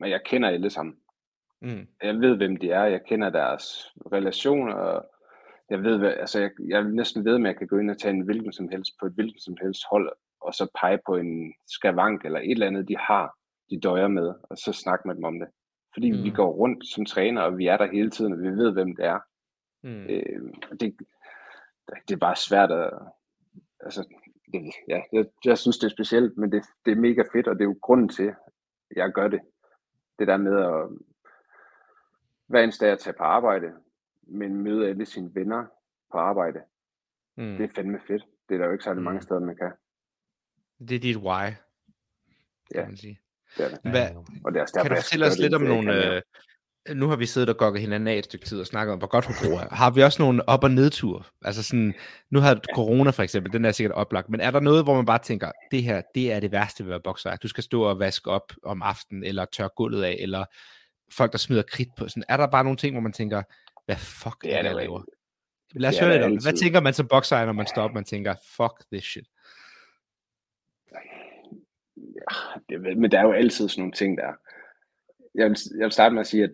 men jeg kender alle sammen. Mm. Jeg ved, hvem de er. Jeg kender deres relationer. Og jeg ved, altså, jeg næsten ved, at jeg kan gå ind og tage en hvilken som helst på et hvilken som helst hold, og så pege på en skavank eller et eller andet, de døjer med, og så snakke med dem om det. Fordi vi går rundt som træner, og vi er der hele tiden, og vi ved, hvem det er. Mm. Det er bare svært at... Altså, jeg synes, det er specielt, men det er mega fedt, og det er jo grunden til, at jeg gør det. Det der med at hver eneste dag at tage på arbejde, men møde alle sine venner på arbejde. Mm. Det er fandme fedt. Det er der jo ikke særlig mange steder, man kan. Det er dit why, kan man sige. Det er det. Og det er kan du fortælle os lidt om nogle... nu har vi siddet og gokket hinanden af et stykke tid og snakket om, hvor godt Hobro er. Har vi også nogle op- og nedture? Altså sådan, nu har corona for eksempel, den er sikkert oplagt, men er der noget, hvor man bare tænker, det her, det er det værste ved at være bokser. Du skal stå og vaske op om aftenen, eller tørre gulvet af, eller folk, der smider kridt på. Sådan, er der bare nogle ting, hvor man tænker, hvad fuck er det, jeg laver? Lad os høre lidt om det. Hvad tænker man som bokser, når man står op, man tænker, fuck this shit? Men der er jo altid sådan nogle ting der. Jeg vil starte med at sige, at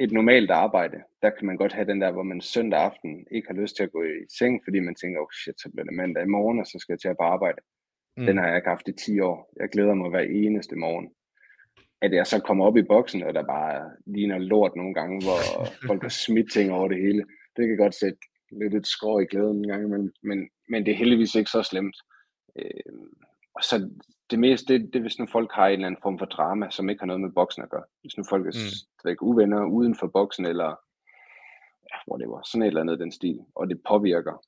et normalt arbejde, der kan man godt have den der, hvor man søndag aften ikke har lyst til at gå i seng, fordi man tænker, oh shit, så bliver det mandag i morgen, og så skal jeg til at på arbejde. Den har jeg ikke haft i 10 år. Jeg glæder mig hver eneste morgen. At jeg så kommer op i boksen, og der bare ligner lort nogle gange, hvor folk har smidt ting over det hele. Det kan godt sætte lidt et skår i glæden en gang imellem, men det er heldigvis ikke så slemt. Og så det meste, det er, hvis nu folk har en eller anden form for drama, som ikke har noget med boksen at gøre. Hvis nu folk er stadig uvenner uden for boksen, eller whatever, sådan et eller andet den stil, og det påvirker.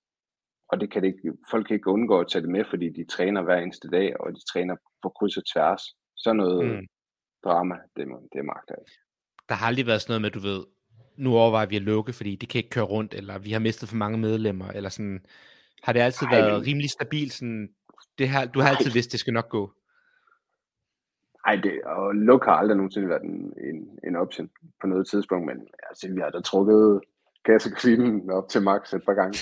Og det kan det ikke, folk kan ikke undgå at tage det med, fordi de træner hver eneste dag, og de træner på kryds og tværs. Sådan noget drama, det magter jeg ikke. Der har aldrig været sådan noget med, du ved, nu overvejer vi at lukke, fordi det kan ikke køre rundt, eller vi har mistet for mange medlemmer, eller sådan. Har det altid været rimelig stabilt, sådan... Det her, du har altid vidst, det skal nok gå. Nej, og luk har aldrig nogensinde været en option på noget tidspunkt, men altså, vi har da trukket kassekvinen op til max et par gange.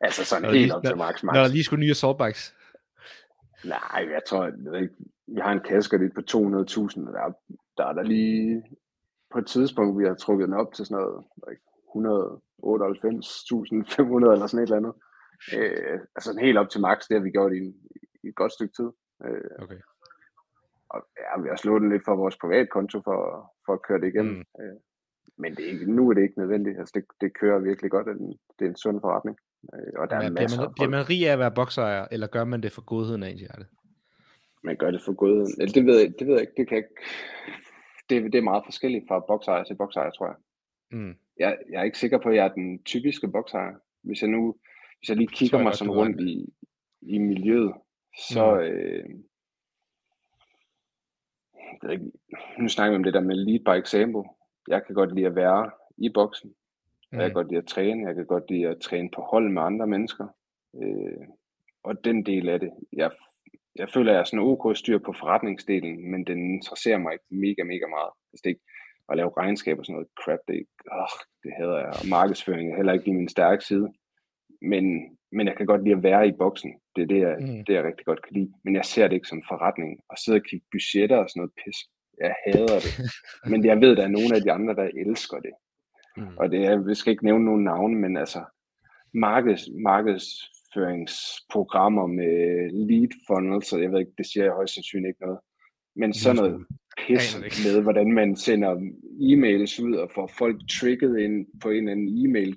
Altså sådan helt lige, op til max. Når der lige skulle nye saltbikes. Nej, jeg tror, vi har en kassekredit på 200.000, og der er der lige på et tidspunkt, vi har trukket den op til sådan noget 198.500 eller sådan et eller andet. Altså helt op til max, det har vi gjort i et godt stykke tid. Okay. Og vi har slået den lidt for vores privatkonto for at køre det igennem. Men det er ikke, nu er det ikke nødvendigt. Altså det kører virkelig godt, det er en sund forretning. Og der er masser af... Bliver man rig af at være boksejer, eller gør man det for godheden af ens hjerte? Man gør det for godheden. Altså, det ved jeg ikke. Det kan ikke. Det er meget forskelligt fra boksejer til boksejer, tror jeg. Mm. Jeg er ikke sikker på, at jeg er den typiske boksejer. Hvis jeg lige kigger mig sådan rundt i miljøet, så... jeg ved ikke, nu snakker vi om det der med lead by example. Jeg kan godt lide at være i boksen. Jeg kan godt lide at træne. Jeg kan godt lide at træne på hold med andre mennesker. Og den del af det. Jeg føler, at jeg er sådan ok styr på forretningsdelen, men den interesserer mig ikke mega, mega meget. Hvis det ikke at lave regnskab og sådan noget crap, det hader jeg. Og markedsføring er heller ikke lige min stærke side. Men jeg kan godt lide at være i boksen. Det er det, jeg rigtig godt kan lide. Men jeg ser det ikke som forretning. Og sidde og kigge budgetter og sådan noget pis. Jeg hader det. Men jeg ved, at der er nogle af de andre, der elsker det. Mm. Og det er, vi skal ikke nævne nogen navne, men altså markedsføringsprogrammer med lead funnels, så jeg ved ikke, det siger jeg højst sandsynligt ikke noget. Men sådan noget pis med, hvordan man sender e-mails ud og får folk trigget ind på en eller anden e-mail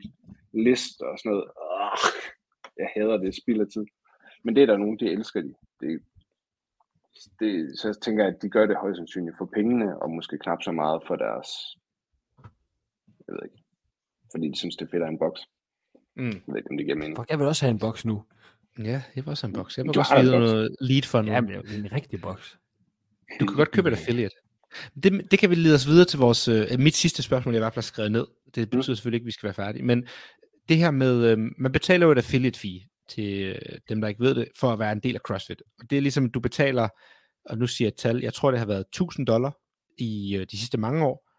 list og sådan noget. Jeg hader det, spilder tid. Men det er der nogen, de elsker det. det, så tænker jeg, at de gør det højst sandsynligt for pengene, og måske knap så meget for deres, jeg ved ikke, fordi de synes, det er fedt at have en boks. Mm. Jeg ved ikke, om det giver mening. Jeg vil også have en boks nu. Ja, jeg vil også have en boks. Jeg vil også have noget lead for nu. Ja, men det er en rigtig boks. Du kan godt købe et affiliate. Det kan vi lede os videre til vores, mit sidste spørgsmål, jeg i hvert fald har skrevet ned. Det betyder selvfølgelig ikke, at vi skal være færdige, men det her med, man betaler jo et affiliate fee til dem, der ikke ved det, for at være en del af CrossFit. Og det er ligesom, du betaler, og nu siger jeg et tal, jeg tror, det har været $1,000 i de sidste mange år,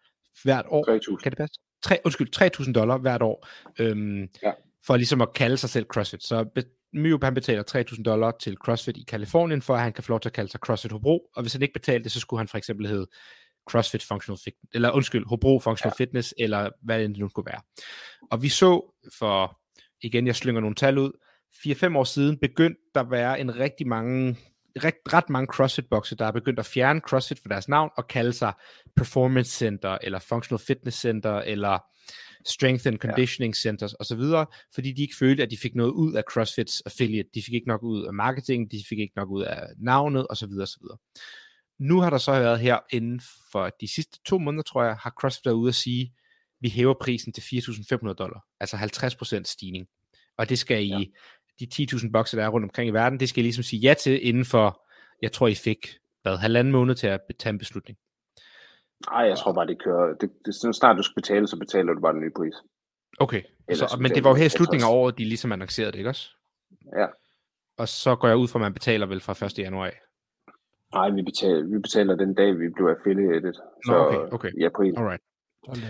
hvert år. 3.000. Kan det passe? $3,000 hvert år, ja. For ligesom at kalde sig selv CrossFit. Så Mio, han betaler $3,000 til CrossFit i Kalifornien, for at han kan få lov til at kalde sig CrossFit Hobro, og hvis han ikke betalte det, så skulle han for eksempel hedde CrossFit Functional Fitness, eller Hobro Functional Fitness, eller hvad det nu kunne være. Og vi så for, igen jeg slynger nogle tal ud, 4-5 år siden begyndte der at være en ret mange CrossFit-bokse, der er begyndt at fjerne CrossFit for deres navn, og kalde sig Performance Center, eller Functional Fitness Center, eller Strength and Conditioning Centers osv., fordi de ikke følte, at de fik noget ud af CrossFits affiliate. De fik ikke nok ud af marketing, de fik ikke nok ud af navnet osv. osv. Nu har der så været her inden for de sidste 2 måneder, tror jeg, har CrossFit været ude at sige, vi hæver prisen til $4,500, altså 50% stigning. Og det skal i de 10.000 bokser, der er rundt omkring i verden, det skal I ligesom sige ja til inden for, jeg tror, I fik 1,5 måned til at tage en beslutning. Nej, jeg tror bare, det kører. Det snart du skal betale, så betaler du bare den nye pris. Okay, så, men det var jo her i slutningen af året, de ligesom annoncerede det, ikke også? Ja. Og så går jeg ud fra, at man betaler vel fra 1. januar af? Nej, vi betaler den dag, vi blev affiliated. Nå, okay. I april. Alright.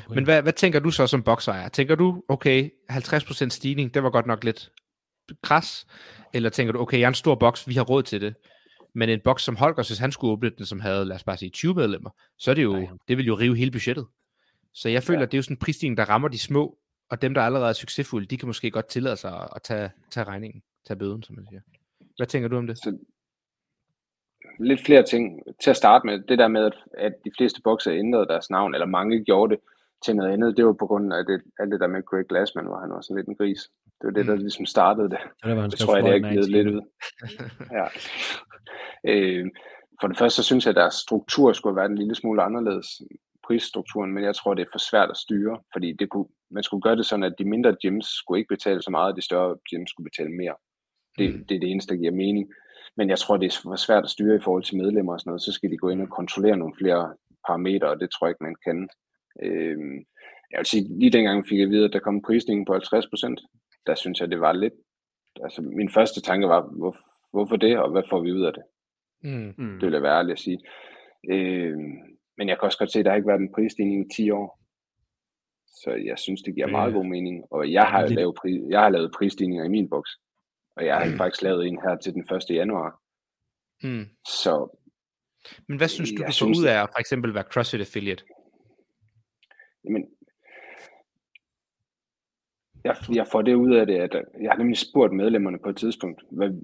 Men hvad tænker du så som boksejer? Tænker du, okay, 50% stigning, det var godt nok lidt kras? Eller tænker du, okay, jeg er en stor boks, vi har råd til det? Men en boks som Holger, hvis han skulle åbne den, som havde, lad os bare sige, 20 medlemmer, så er det jo, det vil jo rive hele budgettet. Så jeg føler, at det er jo sådan en prisstigning, der rammer de små, og dem, der allerede er succesfulde, de kan måske godt tillade sig at tage regningen, tage bøden, som man siger. Hvad tænker du om det? Så, lidt flere ting. Til at starte med, det der med, at de fleste bokser ændrede deres navn, eller mange gjorde det til noget andet, det var på grund af alt det der med Greg Glassman, hvor han var sådan lidt en gris. Det var det, der ligesom startede det. Ja, det tror jeg, det har givet lidt ud. For det første, så synes jeg, at deres struktur skulle være en lille smule anderledes, prisstrukturen, men jeg tror, det er for svært at styre, fordi man skulle gøre det sådan, at de mindre gyms skulle ikke betale så meget, og de større gyms skulle betale mere. Det er det eneste, der giver mening. Men jeg tror, det er for svært at styre i forhold til medlemmer og sådan noget, så skal de gå ind og kontrollere nogle flere parametre, og det tror jeg ikke, man kan. Jeg vil sige, lige dengang fik jeg videre, at der kom prisningen på 50%, der synes jeg, det var lidt. Altså, min første tanke var, hvorfor det, og hvad får vi ud af det? Det vil jeg være ærlig at sige. Men jeg kan også godt se, at der ikke har været en prisstigning i 10 år. Så jeg synes, det giver meget god mening. Og jeg har lavet prisstigninger i min boks. Og jeg har faktisk lavet en her til den 1. januar. Så, men hvad synes du, du får ud af at for eksempel være CrossFit Affiliate? Jamen, jeg får det ud af det, at jeg har nemlig spurgt medlemmerne på et tidspunkt,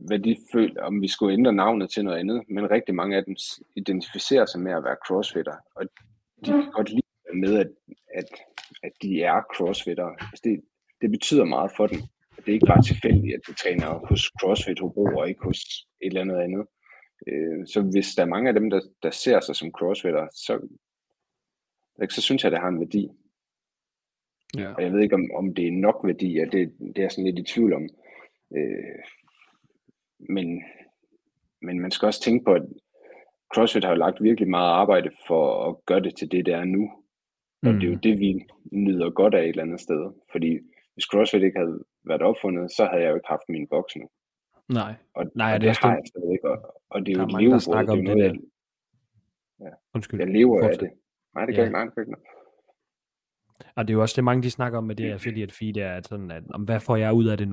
hvad de følte, om vi skulle ændre navnet til noget andet, men rigtig mange af dem identificerer sig med at være crossfitter, og de kan godt lide med, at de er crossfitter. Altså det betyder meget for dem. Det er ikke bare tilfældigt, at de træner hos CrossFit Hobro og ikke hos et eller andet andet. Så hvis der er mange af dem, der ser sig som crossfitter, så synes jeg, det har en værdi. Ja. Og jeg ved ikke, om det er nok værdi, og det er jeg sådan lidt i tvivl om. Men man skal også tænke på, at CrossFit har lagt virkelig meget arbejde for at gøre det til det, det er nu. Og det er jo det, vi nyder godt af et eller andet sted. Fordi hvis CrossFit ikke havde været opfundet, så havde jeg jo ikke haft min boks nu. Nej. Og det har jeg stadig ikke. Og det er jo et levebrød. Det er noget, jeg lever af det. Nej, det gør ikke meget. Og det er jo også det, mange de snakker om med det affiliate feed, er sådan, at hvad får jeg ud af det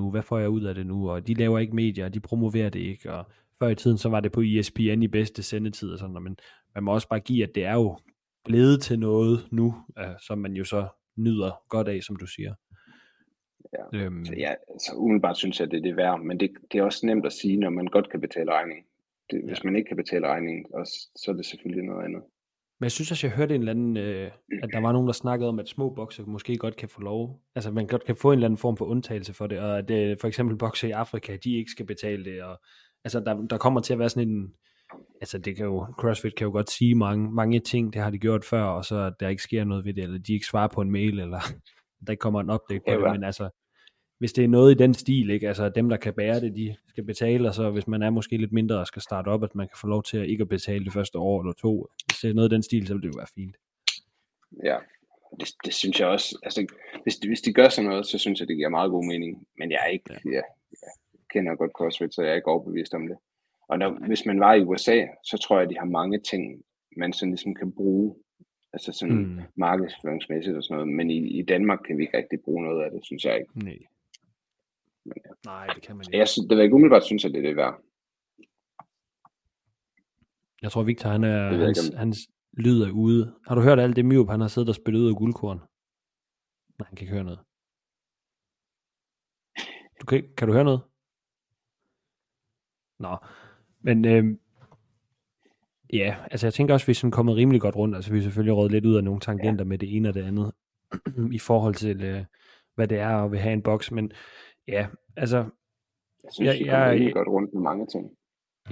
nu, og de laver ikke medier, de promoverer det ikke, og før i tiden, så var det på ESPN i bedste sendetid og sådan, men man må også bare give, at det er jo blevet til noget nu, som man jo så nyder godt af, som du siger. Ja, så umiddelbart synes jeg, det er det værd, men det er også nemt at sige, når man godt kan betale regningen. Hvis man ikke kan betale regningen, så er det selvfølgelig noget andet. Men jeg synes også, jeg hørte en eller anden, at der var nogen, der snakkede om, at små bokser måske godt kan få lov. Altså, man godt kan få en eller anden form for undtagelse for det, og at for eksempel bokser i Afrika, de ikke skal betale det. Og, altså, der kommer til at være sådan en altså det kan jo, CrossFit kan jo godt sige mange ting, det har de gjort før, og så der ikke sker noget ved det, eller de ikke svarer på en mail, eller der ikke kommer en update på det, men altså, hvis det er noget i den stil, ikke? Altså dem, der kan bære det, de skal betale, og så hvis man er måske lidt mindre og skal starte op, at man kan få lov til at ikke at betale det første år eller to, hvis det er noget i den stil, så vil det jo være fint. Ja, det synes jeg også, altså hvis de gør sådan noget, så synes jeg, det giver meget god mening, men jeg er ikke, jeg kender godt CrossFit, så jeg er ikke overbevist om det. Og hvis man var i USA, så tror jeg, de har mange ting, man sådan ligesom kan bruge, altså sådan markedsføringsmæssigt og sådan noget, men i Danmark kan vi ikke rigtig bruge noget af det, synes jeg ikke. Nej. Men, nej, det kan man ikke. Det var ikke umiddelbart, synes jeg, det er det værd. Jeg tror, Victor, hans lyd er ude. Har du hørt alt det Myrup, han har siddet og spillet ud af guldkorn? Nej, han kan ikke høre noget. Kan du høre noget? Nå, men ja, altså jeg tænker også, at vi sådan kommet rimelig godt rundt, altså vi selvfølgelig røget lidt ud af nogle tangenter med det ene og det andet, i forhold til hvad det er at vil have en boks, men ja, altså jeg synes, vi kommer rimelig godt rundt med mange ting.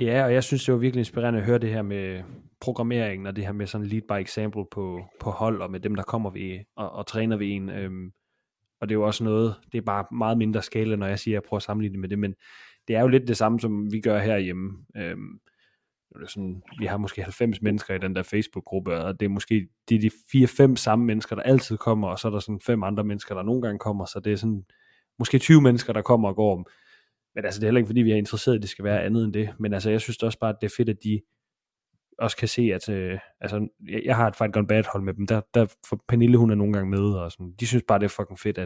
Ja, og jeg synes det var virkelig inspirerende at høre det her med programmeringen, og det her med sådan lead by example på hold, og med dem der kommer ved og træner ved en, og det er jo også noget, det er bare meget mindre skala, når jeg siger, at jeg prøver at sammenligne det med det, men det er jo lidt det samme, som vi gør herhjemme. Sådan, vi har måske 90 mennesker i den der Facebook-gruppe, og det er måske de 4-5 samme mennesker, der altid kommer, og så er der sådan 5 andre mennesker, der nogle gange kommer, så det er sådan måske 20 mennesker, der kommer og går om. Men altså, det er heller ikke, fordi vi er interesseret, at det skal være andet end det. Men altså, jeg synes også bare, at det er fedt, at de også kan se, at altså, jeg har et Fight Gone Bad hold med dem, der får Pernille, hun er nogle gange med, og sådan. De synes bare, det er fucking fedt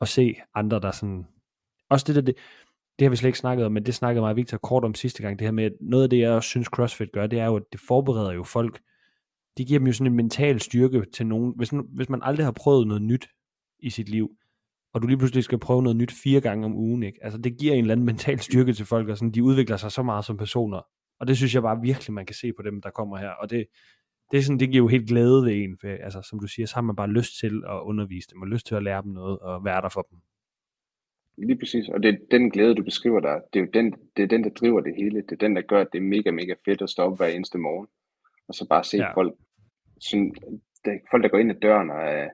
at se andre, der sådan... Også det har vi slet ikke snakket om, men det snakkede mig og Victor kort om sidste gang, det her med, at noget af det, jeg også synes CrossFit gør, det er jo, at det forbereder jo folk. De giver dem jo sådan en mental styrke til nogen. Hvis man aldrig har prøvet noget nyt i sit liv, og du lige pludselig skal prøve noget nyt 4 gange om ugen, ikke? Altså det giver en eller anden mental styrke til folk, og sådan, de udvikler sig så meget som personer. Og det synes jeg bare virkelig, man kan se på dem, der kommer her. Og det er sådan, det giver jo helt glæde ved en. For, altså som du siger, så har man bare lyst til at undervise dem, og lyst til at lære dem noget, og være der for dem. Lige præcis, og det er den glæde, du beskriver der, det er den, der driver det hele, det er den, der gør, at det er mega, mega fedt at stå op hver eneste morgen, og så bare se folk, sådan, folk, der går ind ad døren og er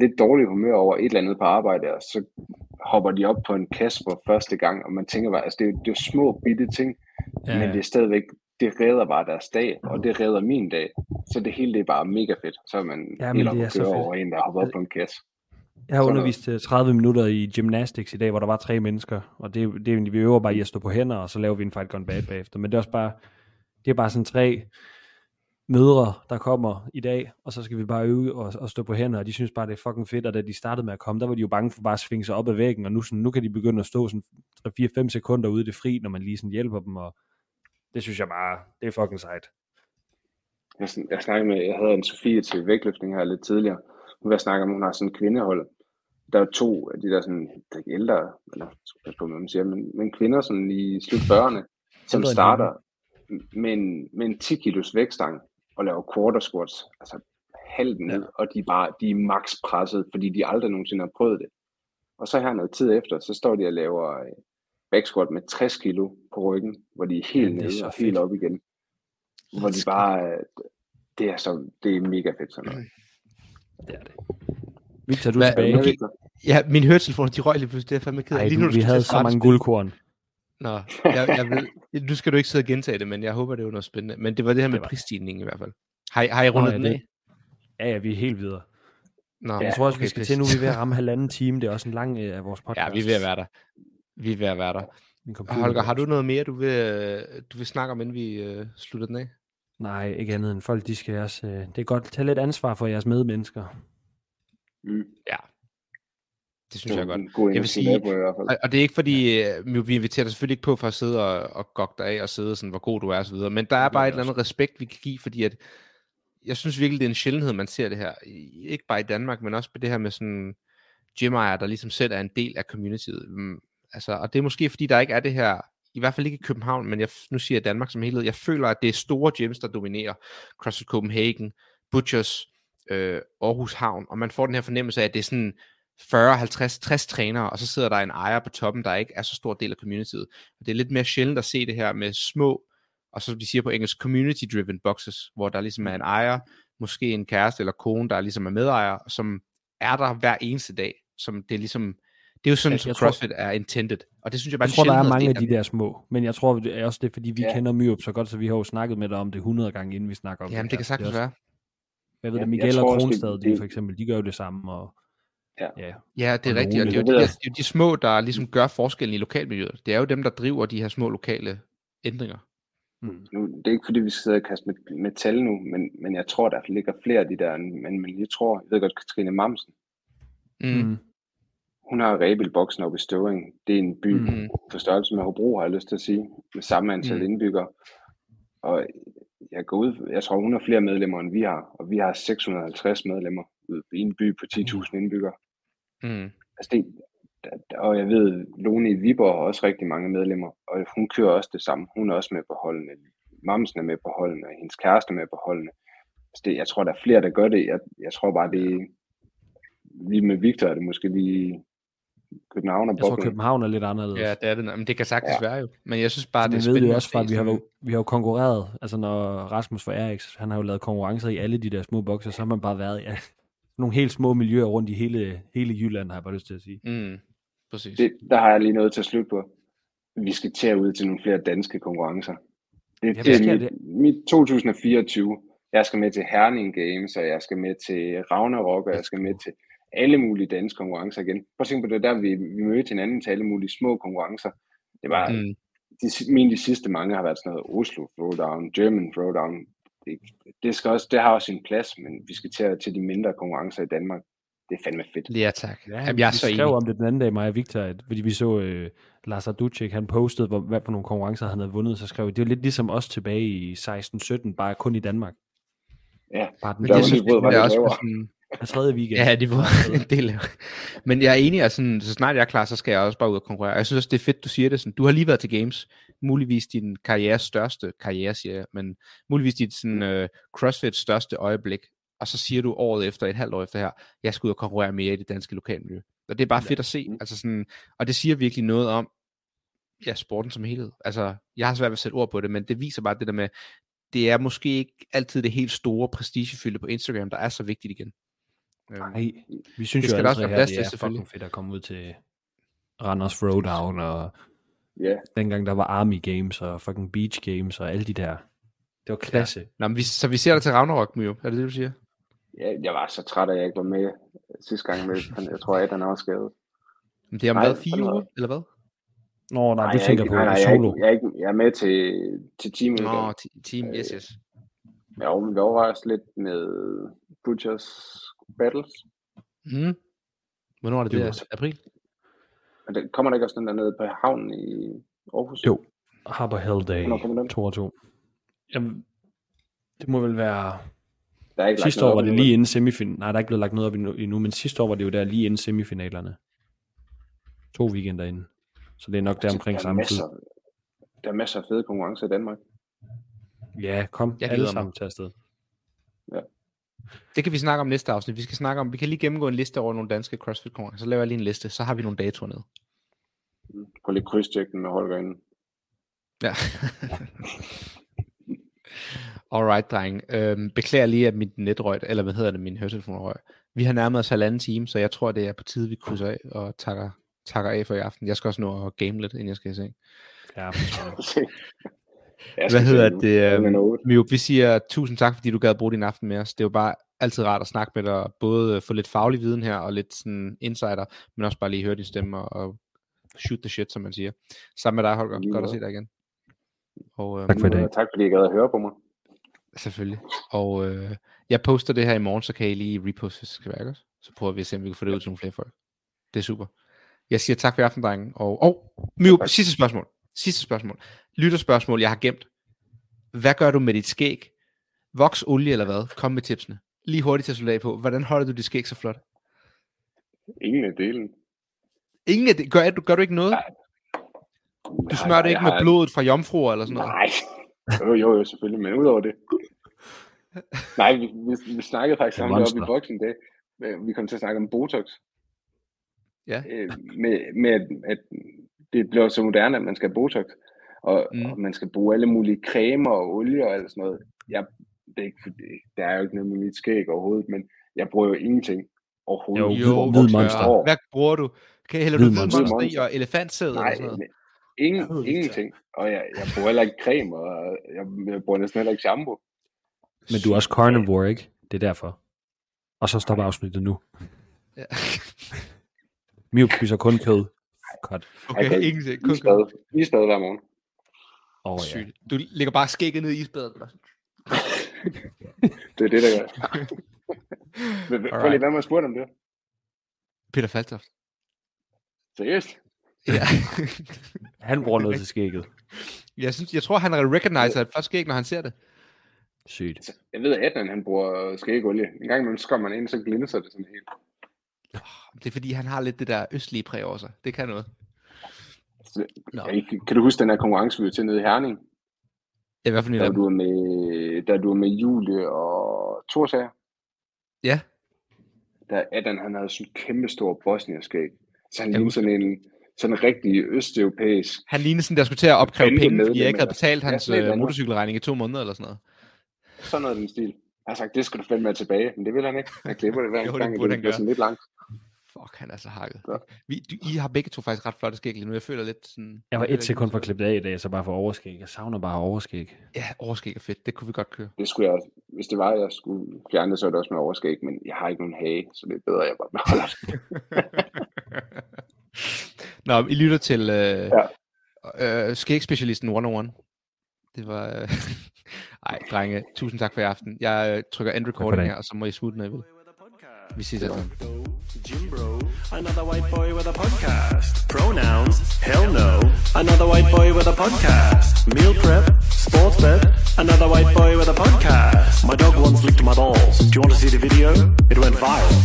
lidt dårlig humør over et eller andet på arbejde, og så hopper de op på en kasse for første gang, og man tænker bare, altså det er jo små bitte ting, men det er stadigvæk, det redder bare deres dag, og det redder min dag, så det hele det er bare mega fedt, så er man helt op at køre over en, der hopper op på en kasse. Jeg har undervist 30 minutter i gymnastics i dag, hvor der var 3 mennesker, og det vi øver bare i at stå på hænder, og så laver vi en Fight Gone Bad bagefter, men det er også bare, det er bare sådan 3 mødre, der kommer i dag, og så skal vi bare øve og stå på hænder, og de synes bare, det er fucking fedt, og da de startede med at komme, der var de jo bange for bare at svinge sig op ad væggen, og nu kan de begynde at stå sådan 4-5 sekunder ude i det fri, når man lige sådan hjælper dem, og det synes jeg bare, det er fucking sejt. Jeg snakkede med, jeg havde en Sofie til vægtløftning her lidt tidligere, hvad jeg snakker om, hun har sådan en kvindehold. Der er 2 af de der sådan, der er ældre, eller jeg på, hvad man siger, men kvinder sådan i slut 40'erne, som starter med en 10 kilos vægtstang og laver quarter squats, altså halten ned, og de er max presset, fordi de aldrig nogensinde har prøvet det. Og så her noget tid efter, så står de og laver back squat med 60 kilo på ryggen, hvor de er helt nede og helt op igen. Hvor de bare, det er mega fedt sådan noget. Det er det. Victor, du er tilbage. Ja, mine høretelefoner, de røg lige pludselig. Det er fandme ked af. Vi havde så mange guldkorn. Nå, jeg ved, nu skal du ikke sidde og gentage det, men jeg håber, det er noget spændende. Men det var det her med prisstigningen i hvert fald. Har I rundet den af? Ja, vi er helt videre. Nå, jeg tror også, vi skal til nu. Vi er ved at ramme 1,5 time. Det er også en lang af vores podcast. Ja, vi er ved at være der. Holger, har du noget mere, du vil snakke om, inden vi slutter den af? Nej, ikke andet end folk, de skal også... det er godt at tage lidt ansvar for jeres medmennesker. Mm. Ja. Det synes jeg godt. Jeg vil sige, og det er ikke fordi, vi inviterer dig selvfølgelig ikke på for at sidde og gokke dig af og sidde sådan, hvor god du er og så videre, men der er bare et eller andet respekt, vi kan give, fordi at jeg synes virkelig, det er en sjældenhed, man ser det her. Ikke bare i Danmark, men også på det her med sådan gym-ejer, der ligesom selv er en del af communityet. Altså, og det er måske, fordi der ikke er det her... I hvert fald ikke i København, men nu siger jeg Danmark som helhed. Jeg føler, at det er store gyms, der dominerer. CrossFit Copenhagen, Butchers, Aarhus Havn. Og man får den her fornemmelse af, at det er sådan 40, 50, 60 trænere, og så sidder der en ejer på toppen, der ikke er så stor del af communityet. Og det er lidt mere sjældent at se det her med små og så de siger på engelsk community-driven boxes, hvor der ligesom er en ejer, måske en kæreste eller kone, der ligesom er medejer, som er der hver eneste dag, som det er ligesom, det er jo sådan, som CrossFit er intended, og det synes jeg bare... Jeg tror, der er mange af de der små, men jeg tror det er også, det er, fordi vi kender Myrup så godt, så vi har jo snakket med dig om det 100 gange, inden vi snakker om det. Jamen, det kan sagtens det være. Jeg ved det, Miguel og Kronstad, de for eksempel, de gør jo det samme, og... Ja, det er rigtigt, og det er jo de små, der ligesom gør forskellen i lokalmiljøet. Det er jo dem, der driver de her små lokale ændringer. Mm. Nu, det er ikke fordi, vi skal sidde og kaste med tal nu, men jeg tror, der ligger flere af de der, men jeg tror, jeg ved godt, Katrine Mamsen. Mm. Hun har Rebelboksen oppe i Støvring. Det er en by på størrelse med Hobro, har jeg lyst til at sige, med samme antal indbyggere. Og jeg tror, hun har flere medlemmer, end vi har, og vi har 650 medlemmer i en by på 10.000 indbyggere. Mm. Altså og jeg ved, Lone i Viborg har også rigtig mange medlemmer, og hun kører også det samme. Hun er også med på holdene. Mamsen er med på holdene, og hendes kæreste er med på holdene. Altså jeg tror, der er flere, der gør det. Jeg tror bare, det lige med Victor er det måske lige København og Bokling. Jeg tror, København er lidt anderledes. Ja, det er det. Men det kan sagtens være jo. Men jeg synes bare, det er spændende. Vi ved jo også fra, at vi har konkurreret. Altså når Rasmus fra RX, han har jo lavet konkurrencer i alle de der små bokser, så har man bare været i nogle helt små miljøer rundt i hele Jylland, har jeg bare lyst til at sige. Mm. Præcis. Der har jeg lige noget til at slutte på. Vi skal tage ud til nogle flere danske konkurrencer. Det er mit 2024. Jeg skal med til Herning Games, og jeg skal med til Ragnarok, og jeg skal med til alle mulige danske konkurrencer igen. Prøv at tænke på det, der vi mødte hinanden til alle mulige små konkurrencer. Det var, de sidste mange har været sådan noget Oslo Throwdown, German Throwdown. Det har også en plads, men vi skal til de mindre konkurrencer i Danmark. Det er fandme fedt. Ja, tak. Jamen, jeg skrev om det den anden dag, mig og Victor, fordi vi så Lars Arducek, han postede, hvad for nogle konkurrencer han havde vundet, så skrev vi, det er lidt ligesom os tilbage i 16-17, bare kun i Danmark. Ja, bare den tredje weekend. Ja, det var en del. Men jeg er enig, at sådan, så snart jeg er klar, så skal jeg også bare ud og konkurrere. Jeg synes også, det er fedt, du siger det. Sådan, du har lige været til Games. Muligvis din karrieres største karriere, siger jeg, men muligvis dit sådan, CrossFit største øjeblik. Og så siger du året efter, et halvt år efter her, jeg skal ud og konkurrere mere i det danske lokalmiljø. Og det er bare fedt at se. Altså sådan, og det siger virkelig noget om sporten som helhed. Altså, jeg har svært ved at sætte ord på det, men det viser bare det der med, det er måske ikke altid det helt store prestigefylde på Instagram, der er så vigtigt igen. Nej, vi synes det jo altid, at det er fucking fedt at komme ud til Randers Roaddown, og dengang der var Army Games, og fucking Beach Games, og alle de der. Det var klasse. Ja. Nå, men så vi ser dig til Ragnarok, Mio. Er det det, du siger? Ja, jeg var så træt, at jeg ikke var med sidste gang. Jeg tror, at den var skadet. Men det har været 4 uger, eller hvad? Nå, nej, du tænker på solo. Jeg er med til teamet. Nå, team, yes. Ja, men vi overvejer også lidt med Butchers Battles. Mm. Hvornår er det? Det er april. Men det kommer der ikke også den dernede på havnen i Aarhus? Jo, Harbor Hell Day 22. Jamen, det må vel være... Sidste år var det lige inden semifinalen. Nej, der er ikke blevet lagt noget op endnu, men sidste år var det jo der lige inden semifinalerne. 2 weekender inden. Så det er nok der omkring samme tid. Der er masser af fede konkurrencer i Danmark. Ja, kom alle sammen til afsted. Ja. Det kan vi snakke om næste afsnit. Vi kan lige gennemgå en liste over nogle danske CrossFit-konkurrencer. Så laver jeg lige en liste, så har vi nogle datoer ned. Prøv lige krydstjek den med Holger inden. Ja. Alright, dreng. Beklager lige, at mit netrøg, eller hvad hedder det, min høretelefonrøg. Vi har nærmet os 1,5 time, så jeg tror, det er på tide, vi krydser af og takker af for i aften. Jeg skal også nå at game lidt, inden jeg skal i seng. Ja, hvad hedder det? Mio, vi siger tusind tak, fordi du gad bruge din aften med os. Det er jo bare altid rart at snakke med dig, både få lidt faglig viden her og lidt sådan insider, men også bare lige høre din stemme og shoot the shit, som man siger. Sammen med dig, Holger. Godt at se dig igen. Og, tak for i dag. Tak fordi I gad at høre på mig. Selvfølgelig. Og jeg poster det her i morgen, så kan I lige reposte, hvis det skal være godt. Så prøver vi at se, om vi kan få det ud til nogle flere folk. Det er super. Jeg siger tak for i aften, drenge. Mio, sidste spørgsmål. Lytterspørgsmål, jeg har gemt. Hvad gør du med dit skæg? Voks, olie eller hvad? Kom med tipsene. Lige hurtigt til at slutte af på. Hvordan holder du dit skæg så flot? Ingen af delen. Ingen af delen? Gør du ikke noget? Nej. Du smører det ikke med blodet fra jomfruer eller sådan noget? Nej. Jo, selvfølgelig, men udover det. Nej, vi snakkede faktisk om det oppe i boksen i dag. Vi kom til at snakke om Botox. Ja. Med at det blev så moderne, at man skal have Botox. og, og man skal bruge alle mulige cremer og olie og alt sådan noget. Der er jo ikke noget med mit skæg overhovedet, men jeg bruger jo ingenting overhovedet. Jo, hvid monster. Hvad bruger du? Hælder du monster i og elefantsæde eller sådan noget? Ingenting. Og jeg bruger heller ikke creme, og jeg bruger næsten heller ikke shampoo. Men du er også carnivore, ikke? Det er derfor. Og så stopper afsnittet nu. Ja. Mio spiser kun kød. Godt. Okay, ingenting. Kun kød. Isbad hver morgen. Du ligger bare skægget ned i isbadet. Det er det, der gør. Prøv lige, hvad man spurgte om det? Peter Faltoft. Seriøst? Ja. Han bruger noget til skægget. Jeg tror, han recogniser et først skæg, når han ser det. Sygt. Jeg ved, at Adnan, han bruger skægolie. En gang imellem kommer man ind, så glinser det sådan helt. Det er fordi, han har lidt det der østlige præg over sig. Det kan noget. Så, kan du huske den der konkurrence, vi var til nede i Herning? Ja, i hvert fald der du var med, da du var med Julie og Torsager. Ja. Da Adnan, han havde sådan en kæmpe stor bosnierskæg. Så han lignede sådan en rigtig østeuropæisk... Han lignede sådan, der skulle til at opkræve penge, fordi jeg ikke havde betalt hans motorcykelregning i 2 måneder eller sådan noget. Sådan noget af den stil. Jeg har sagt, det skal du fandme med tilbage, men det vil han ikke. Han klipper det hver gang, og det bliver sådan lidt langt. Fuck, han er så hakket. I har begge to faktisk ret flotte skæg lige nu. Jeg føler lidt sådan... Jeg var 1 sekund for at klippe det af i dag, så bare for overskæg. Jeg savner bare overskæg. Ja, overskæg er fedt. Det kunne vi godt køre. Det skulle jeg også. Hvis det var, jeg skulle fjerne, så var det også med overskæg, men jeg har ikke nogen hage, så det er bedre, jeg bare beholder det. Nå, I lytter til skægspecialisten 101. Det var... Ej, drenge, tusind tak for i aften. Jeg trykker end recording her, og så må I slutte, når I vil. Vi ses sammen. Another white boy with a podcast. Pronouns, hell no. Another white boy with a podcast. Meal prep, sports bet. Another white boy with a podcast. My dog once licked my balls. Do you want to see the video? It went viral.